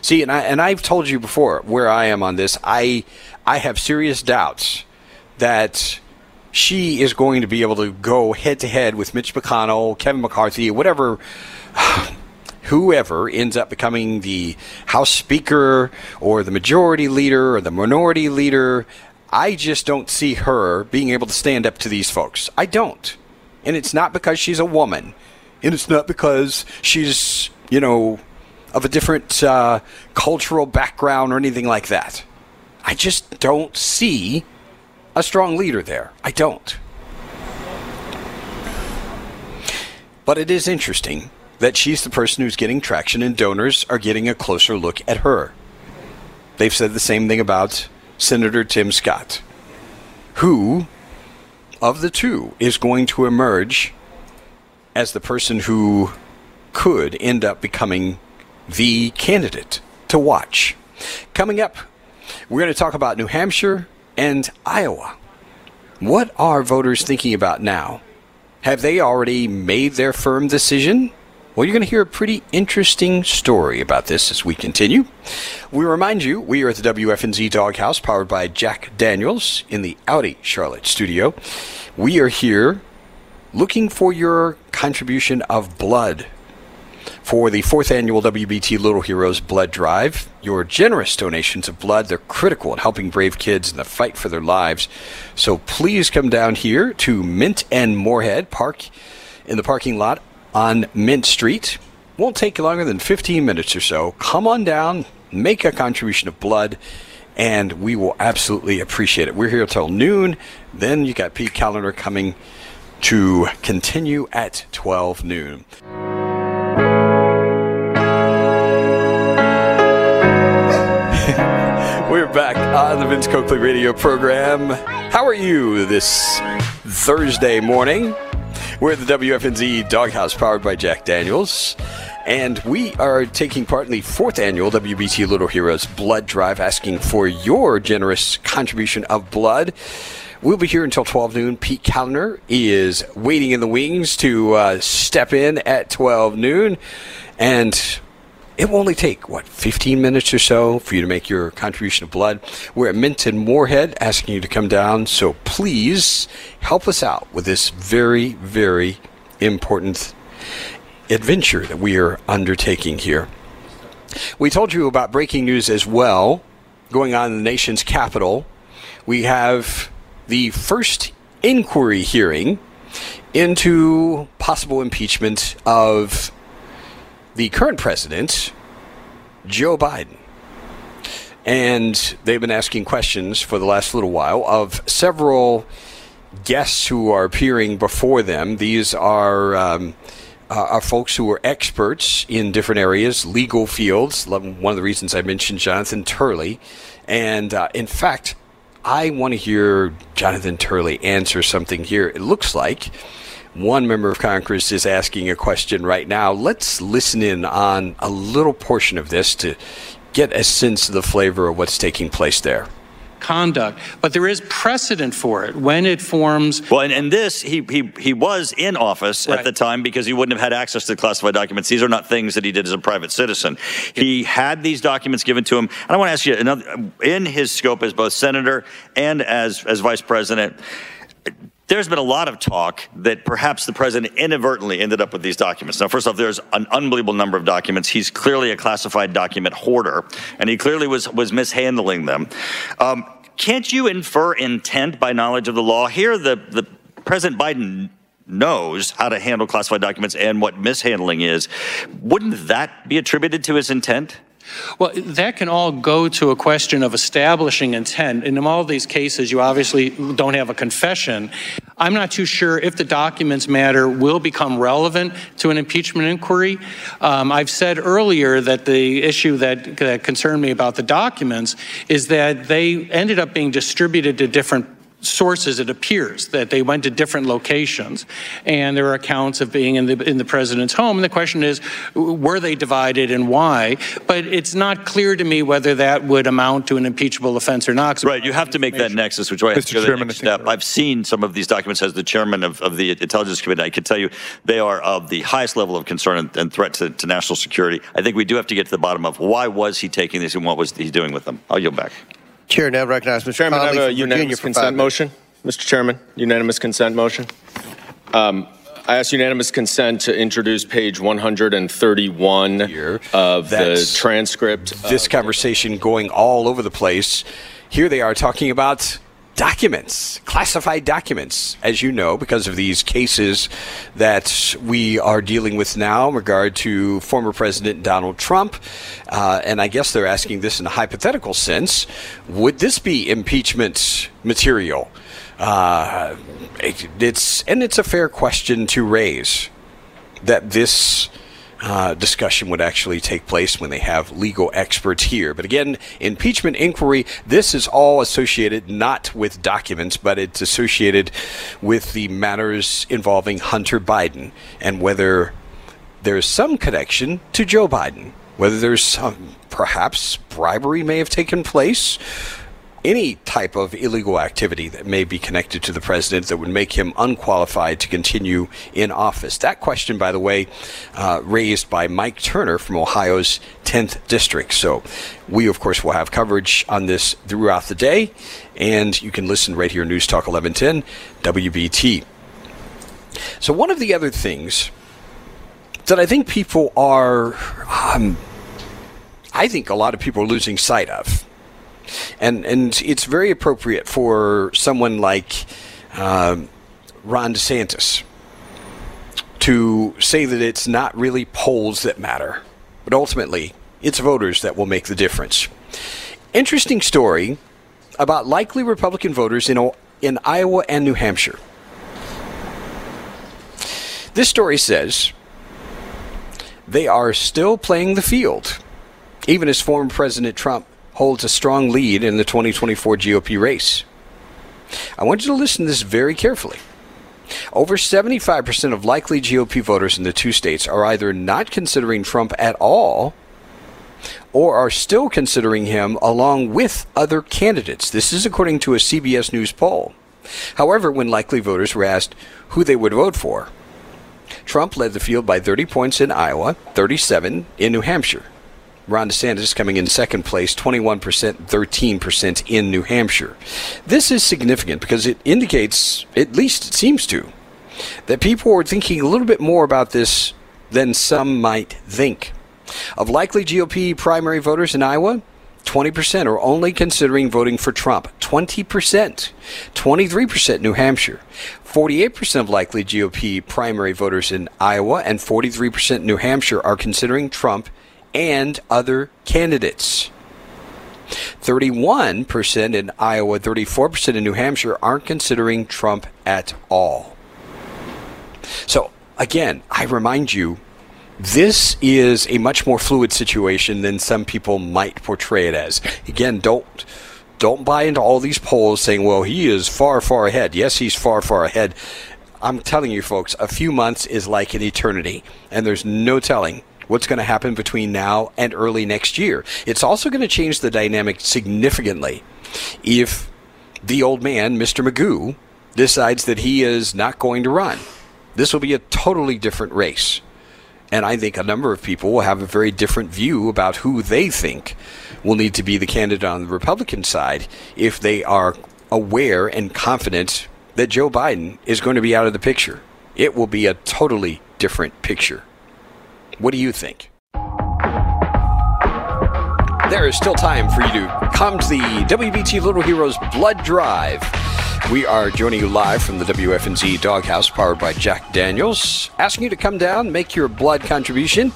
See, and I and I've told you before where I am on this. I I have serious doubts that she is going to be able to go head to head with Mitch McConnell, Kevin McCarthy, whatever, whoever ends up becoming the House Speaker or the Majority Leader or the Minority Leader. I just don't see her being able to stand up to these folks. I don't. And it's not because she's a woman. And it's not because she's, you know, of a different uh, cultural background or anything like that. I just don't see a strong leader there. I don't. But it is interesting that she's the person who's getting traction and donors are getting a closer look at her. They've said the same thing about Senator Tim Scott, who of the two is going to emerge as the person who could end up becoming the candidate to watch. Coming up, we're going to talk about New Hampshire and Iowa. What are voters thinking about now? Have they already made their firm decision? Well, you're going to hear a pretty interesting story about this as we continue. We remind you, we are at the W F N Z Doghouse, powered by Jack Daniels in the Audi Charlotte studio. We are here looking for your contribution of blood for the fourth annual W B T Little Heroes Blood Drive. Your generous donations of blood, they're critical in helping brave kids in the fight for their lives. So please come down here to Mint and Morehead Park in the parking lot on Mint Street. Won't take longer than fifteen minutes or so. Come on down, make a contribution of blood, and we will absolutely appreciate it. We're here till noon. Then you got Pete Callender coming to continue at twelve noon. We're back on the Vince Coakley Radio Program. How are you this Thursday morning? We're at the W F N Z Doghouse, powered by Jack Daniels. And we are taking part in the fourth annual W B T Little Heroes Blood Drive, asking for your generous contribution of blood. We'll be here until twelve noon. Pete Callender is waiting in the wings to uh, step in at twelve noon. And it will only take, what, fifteen minutes or so for you to make your contribution of blood. We're at Mint and Morehead asking you to come down. So please help us out with this very, very important adventure that we are undertaking here. We told you about breaking news as well going on in the nation's capital. We have the first inquiry hearing into possible impeachment of the current president, Joe Biden. And they've been asking questions for the last little while of several guests who are appearing before them. These are um, uh, are folks who are experts in different areas, legal fields. One of the reasons I mentioned Jonathan Turley. And uh, in fact, I want to hear Jonathan Turley answer something here. It looks like one member of Congress is asking a question right now. Let's listen in on a little portion of this to get a sense of the flavor of what's taking place there. Conduct, but there is precedent for it when it forms. Well, and, and this, he he he was in office right at the time because he wouldn't have had access to classified documents. These are not things that he did as a private citizen. Yeah. He had these documents given to him. And I want to ask you, another, in his scope as both senator and as, as vice president, there's been a lot of talk that perhaps the president inadvertently ended up with these documents. Now, first off, there's an unbelievable number of documents. He's clearly a classified document hoarder, and he clearly was, was mishandling them. Um, can't you infer intent by knowledge of the law? Here, the, the President Biden knows how to handle classified documents and what mishandling is. Wouldn't that be attributed to his intent? Well, that can all go to a question of establishing intent. And in all these cases, you obviously don't have a confession. I'm not too sure if the documents matter will become relevant to an impeachment inquiry. Um, I've said earlier that the issue that, that concerned me about the documents is that they ended up being distributed to different sources, it appears that they went to different locations, and there are accounts of being in the in the president's home. And the question is, were they divided and why? But it's not clear to me whether that would amount to an impeachable offense or not. Right, you have to make that nexus, which I have to go to the next step. I've seen some of these documents as the chairman of, of the Intelligence Committee. I can tell you they are of the highest level of concern and, and threat to, to national security. I think we do have to get to the bottom of why was he taking these and what was he doing with them. I'll yield back. Chair, now recognize Mister Chairman, I have a unanimous consent motion. Mister Chairman, unanimous consent motion. Um, I ask unanimous consent to introduce page one hundred thirty-one Here. of That's the transcript. This of conversation going all over the place. Here they are talking about documents, classified documents, as you know, because of these cases that we are dealing with now in regard to former President Donald Trump. Uh, and I guess they're asking this in a hypothetical sense. Would this be impeachment material? Uh, it, it's and it's a fair question to raise that this uh, discussion would actually take place when they have legal experts here. But again, impeachment inquiry, this is all associated not with documents, but it's associated with the matters involving Hunter Biden and whether there's some connection to Joe Biden, whether there's some perhaps bribery may have taken place, any type of illegal activity that may be connected to the president that would make him unqualified to continue in office. That question, by the way, uh, raised by Mike Turner from Ohio's tenth District. So we, of course, will have coverage on this throughout the day. And you can listen right here on News Talk eleven ten W B T. So one of the other things that I think people are, um, I think a lot of people are losing sight of. And and it's very appropriate for someone like uh, Ron DeSantis to say that it's not really polls that matter, but ultimately it's voters that will make the difference. Interesting story about likely Republican voters in, in Iowa and New Hampshire. This story says they are still playing the field, even as former President Trump holds a strong lead in the twenty twenty-four G O P race. I want you to listen to this very carefully. Over seventy-five percent of likely G O P voters in the two states are either not considering Trump at all or are still considering him along with other candidates. This is according to a C B S News poll. However, when likely voters were asked who they would vote for, Trump led the field by thirty points in Iowa, thirty-seven in New Hampshire. Ron DeSantis coming in second place, twenty-one percent, thirteen percent in New Hampshire. This is significant because it indicates, at least it seems to, that people are thinking a little bit more about this than some might think. Of likely G O P primary voters in Iowa, twenty percent are only considering voting for Trump, twenty percent, twenty-three percent New Hampshire. forty-eight percent of likely G O P primary voters in Iowa and forty-three percent New Hampshire are considering Trump and other candidates. thirty-one percent in Iowa, thirty-four percent in New Hampshire aren't considering Trump at all. So, again, I remind you, this is a much more fluid situation than some people might portray it as. Again, don't don't buy into all these polls saying, well, he is far, far ahead. Yes, he's far, far ahead. I'm telling you, folks, a few months is like an eternity, and there's no telling what's going to happen between now and early next year. It's also going to change the dynamic significantly if the old man, Mister Magoo, decides that he is not going to run. This will be a totally different race. And I think a number of people will have a very different view about who they think will need to be the candidate on the Republican side if they are aware and confident that Joe Biden is going to be out of the picture. It will be a totally different picture. What do you think? There is still time for you to come to the W B T Little Heroes Blood Drive. We are joining you live from the W F N Z Doghouse, powered by Jack Daniels. Asking you to come down, make your blood contribution.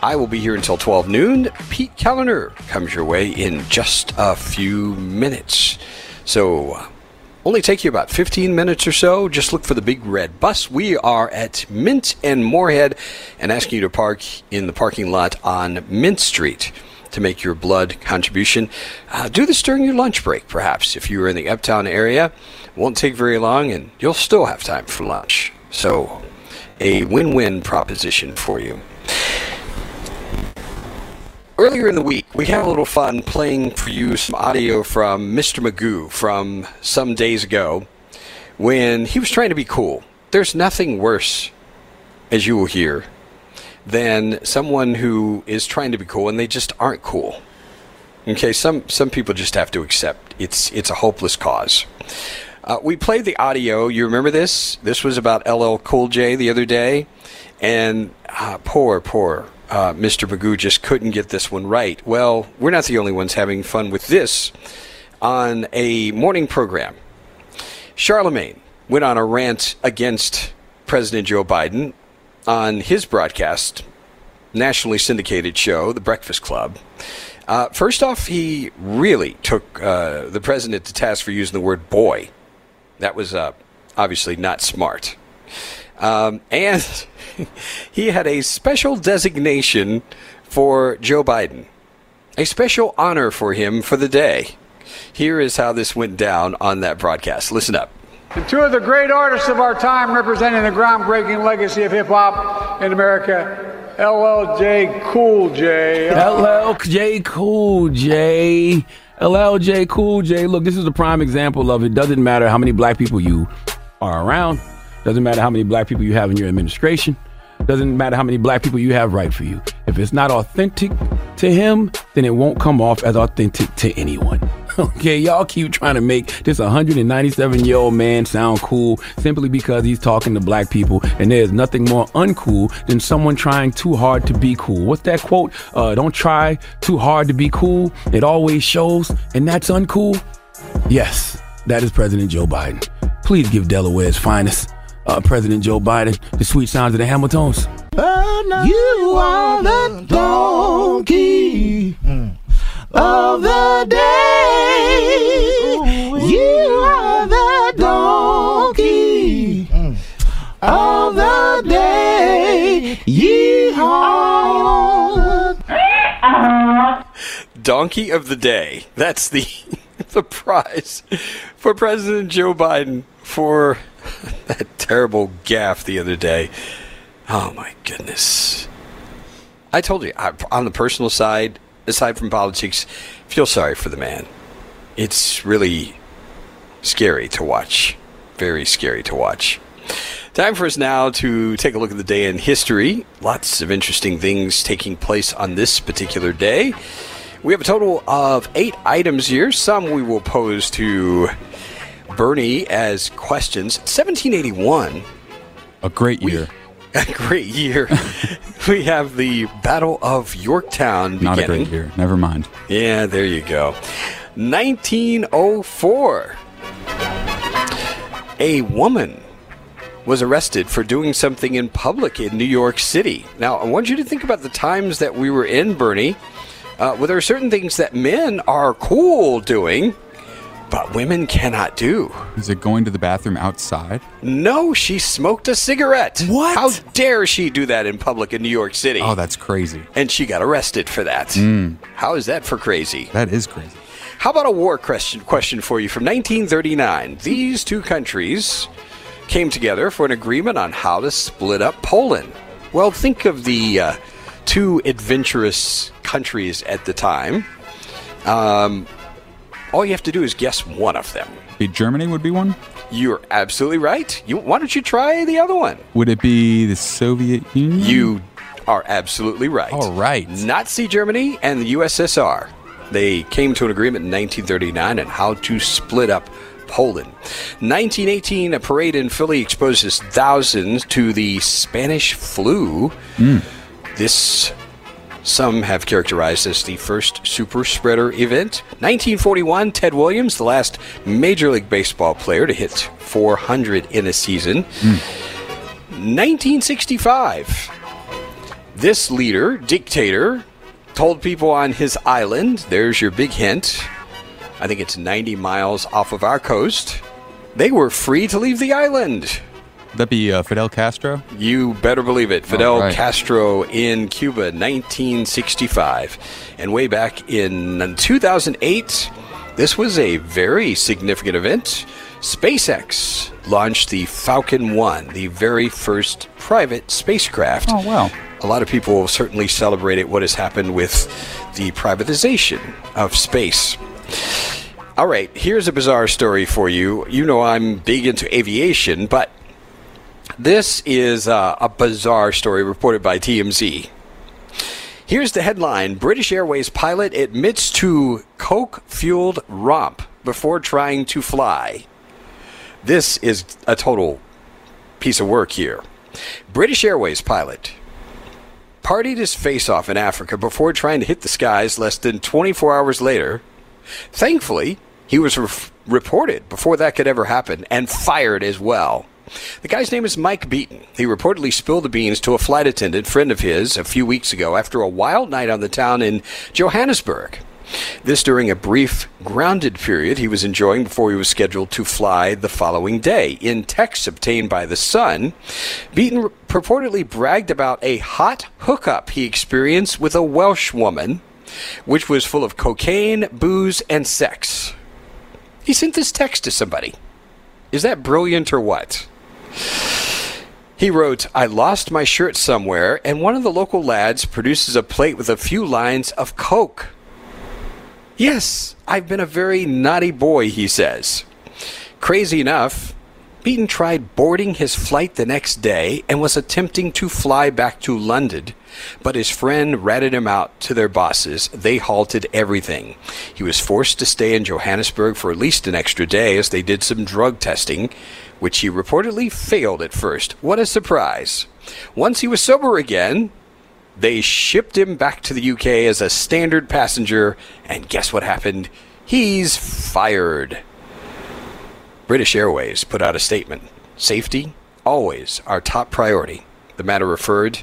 I will be here until twelve noon. Pete Callender comes your way in just a few minutes. So, only take you about fifteen minutes or so. Just look for the big red bus. We are at Mint and Morehead and asking you to park in the parking lot on Mint Street. to make your blood contribution. Uh, do this during your lunch break, perhaps, if you are in the uptown area. It won't take very long, and you'll still have time for lunch. So a win-win proposition for you. Earlier in the week, we had a little fun playing for you some audio from Mister Magoo from some days ago when he was trying to be cool. There's nothing worse, as you will hear, than someone who is trying to be cool and they just aren't cool. Okay, some some people just have to accept it's it's a hopeless cause. Uh, we played the audio. You remember this? This was about L L Cool J the other day. And uh, poor, poor uh, Mister Magoo just couldn't get this one right. Well, we're not the only ones having fun with this on a morning program. Charlemagne went on a rant against President Joe Biden on his broadcast, nationally syndicated show, The Breakfast Club. Uh, first off, he really took uh, the president to task for using the word boy. That was uh, obviously not smart. Um, and he had a special designation for Joe Biden, a special honor for him for the day. Here is how this went down on that broadcast. Listen up. And two of the great artists of our time representing the groundbreaking legacy of hip-hop in America, L L J Cool J. L L J Cool J. L L J Cool J. Look, this is a prime example of it. Doesn't matter how many black people you are around. Doesn't matter how many black people you have in your administration. Doesn't matter how many black people you have right for you. If it's not authentic to him, then it won't come off as authentic to anyone. Okay, y'all keep trying to make this one hundred ninety-seven-year-old man sound cool simply because he's talking to black people, and there's nothing more uncool than someone trying too hard to be cool. What's that quote? Uh, don't try too hard to be cool. It always shows, and that's uncool. Yes, that is President Joe Biden. Please give Delaware's finest uh, President Joe Biden the sweet sounds of the Hamiltons. You are the donkey mm. of the day. You are the donkey mm. of the day. Yeehaw. Donkey of the day. That's the the prize for President Joe Biden for that terrible gaffe the other day. Oh my goodness. I told you, I, on the personal side, aside from politics, I feel sorry for the man. It's really scary to watch. Very scary to watch. Time for us now to take a look at the day in history. Lots of interesting things taking place on this particular day. We have a total of eight items here. Some we will pose to Bernie as questions. seventeen eighty-one. A great year. We, a great year. We have the Battle of Yorktown beginning. Not a great year. Never mind. Yeah, there you go. nineteen oh four, a woman was arrested for doing something in public in New York City. Now, I want you to think about the times that we were in, Bernie, uh, where there are certain things that men are cool doing, but women cannot do. Is it going to the bathroom outside? No, she smoked a cigarette. What? How dare she do that in public in New York City? Oh, that's crazy. And she got arrested for that. Mm. How is that for crazy? That is crazy. How about a war question question for you from nineteen thirty-nine? These two countries came together for an agreement on how to split up Poland. Well, think of the uh, two adventurous countries at the time. Um, all you have to do is guess one of them. Germany would be one? You're absolutely right. You, why don't you try the other one? Would it be the Soviet Union? You are absolutely right. All right. Nazi Germany and the U S S R. They came to an agreement in nineteen thirty-nine on how to split up Poland. nineteen eighteen, a parade in Philly exposes thousands to the Spanish flu. Mm. This, some have characterized as the first super spreader event. nineteen forty-one, Ted Williams, the last Major League Baseball player to hit four hundred in a season. Mm. nineteen sixty-five, this leader, dictator, told people on his island, there's your big hint, I think it's ninety miles off of our coast, they were free to leave the island. That'd be uh, Fidel Castro? You better believe it. Fidel right. Castro in Cuba, nineteen sixty-five. And way back in two thousand eight, this was a very significant event. SpaceX launched the Falcon one, the very first private spacecraft. Oh, wow. A lot of people will certainly celebrate it, what has happened with the privatization of space. All right, here's a bizarre story for you. You know I'm big into aviation, but this is uh, a bizarre story reported by T M Z. Here's the headline. British Airways pilot admits to coke-fueled romp before trying to fly. This is a total piece of work here. British Airways pilot partied his face off in Africa before trying to hit the skies less than twenty-four hours later. Thankfully, he was re- reported before that could ever happen and fired as well. The guy's name is Mike Beaton. He reportedly spilled the beans to a flight attendant friend of his a few weeks ago after a wild night on the town in Johannesburg. This during a brief grounded period he was enjoying before he was scheduled to fly the following day. In texts obtained by The Sun, Beaton purportedly bragged about a hot hookup he experienced with a Welsh woman, which was full of cocaine, booze, and sex. He sent this text to somebody. Is that brilliant or what? He wrote, "I lost my shirt somewhere, and one of the local lads produces a plate with a few lines of coke. Yes, I've been a very naughty boy," he says. Crazy enough, Beaton tried boarding his flight the next day and was attempting to fly back to London, but his friend ratted him out to their bosses. They halted everything. He was forced to stay in Johannesburg for at least an extra day as they did some drug testing, which he reportedly failed at first. What a surprise. Once he was sober again, they shipped him back to the U K as a standard passenger, and guess what happened? He's fired. British Airways put out a statement. Safety, always our top priority. The matter referred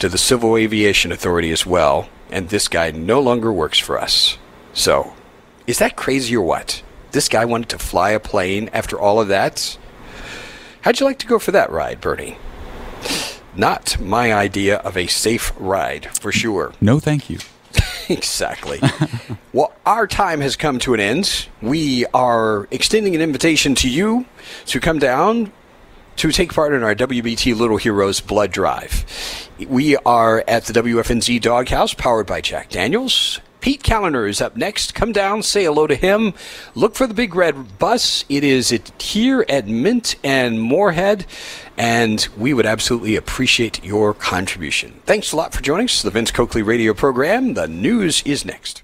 to the Civil Aviation Authority as well, and this guy no longer works for us. So, is that crazy or what? This guy wanted to fly a plane after all of that? How'd you like to go for that ride, Bernie? Not my idea of a safe ride, for sure. No, thank you. Exactly. Well, our time has come to an end. We are extending an invitation to you to come down to take part in our W B T Little Heroes Blood Drive. We are at the W F N Z Doghouse, powered by Jack Daniels. Pete Callender is up next. Come down, say hello to him. Look for the big red bus. It is here at Mint and Morehead, and we would absolutely appreciate your contribution. Thanks a lot for joining us. The Vince Coakley Radio Program. The news is next.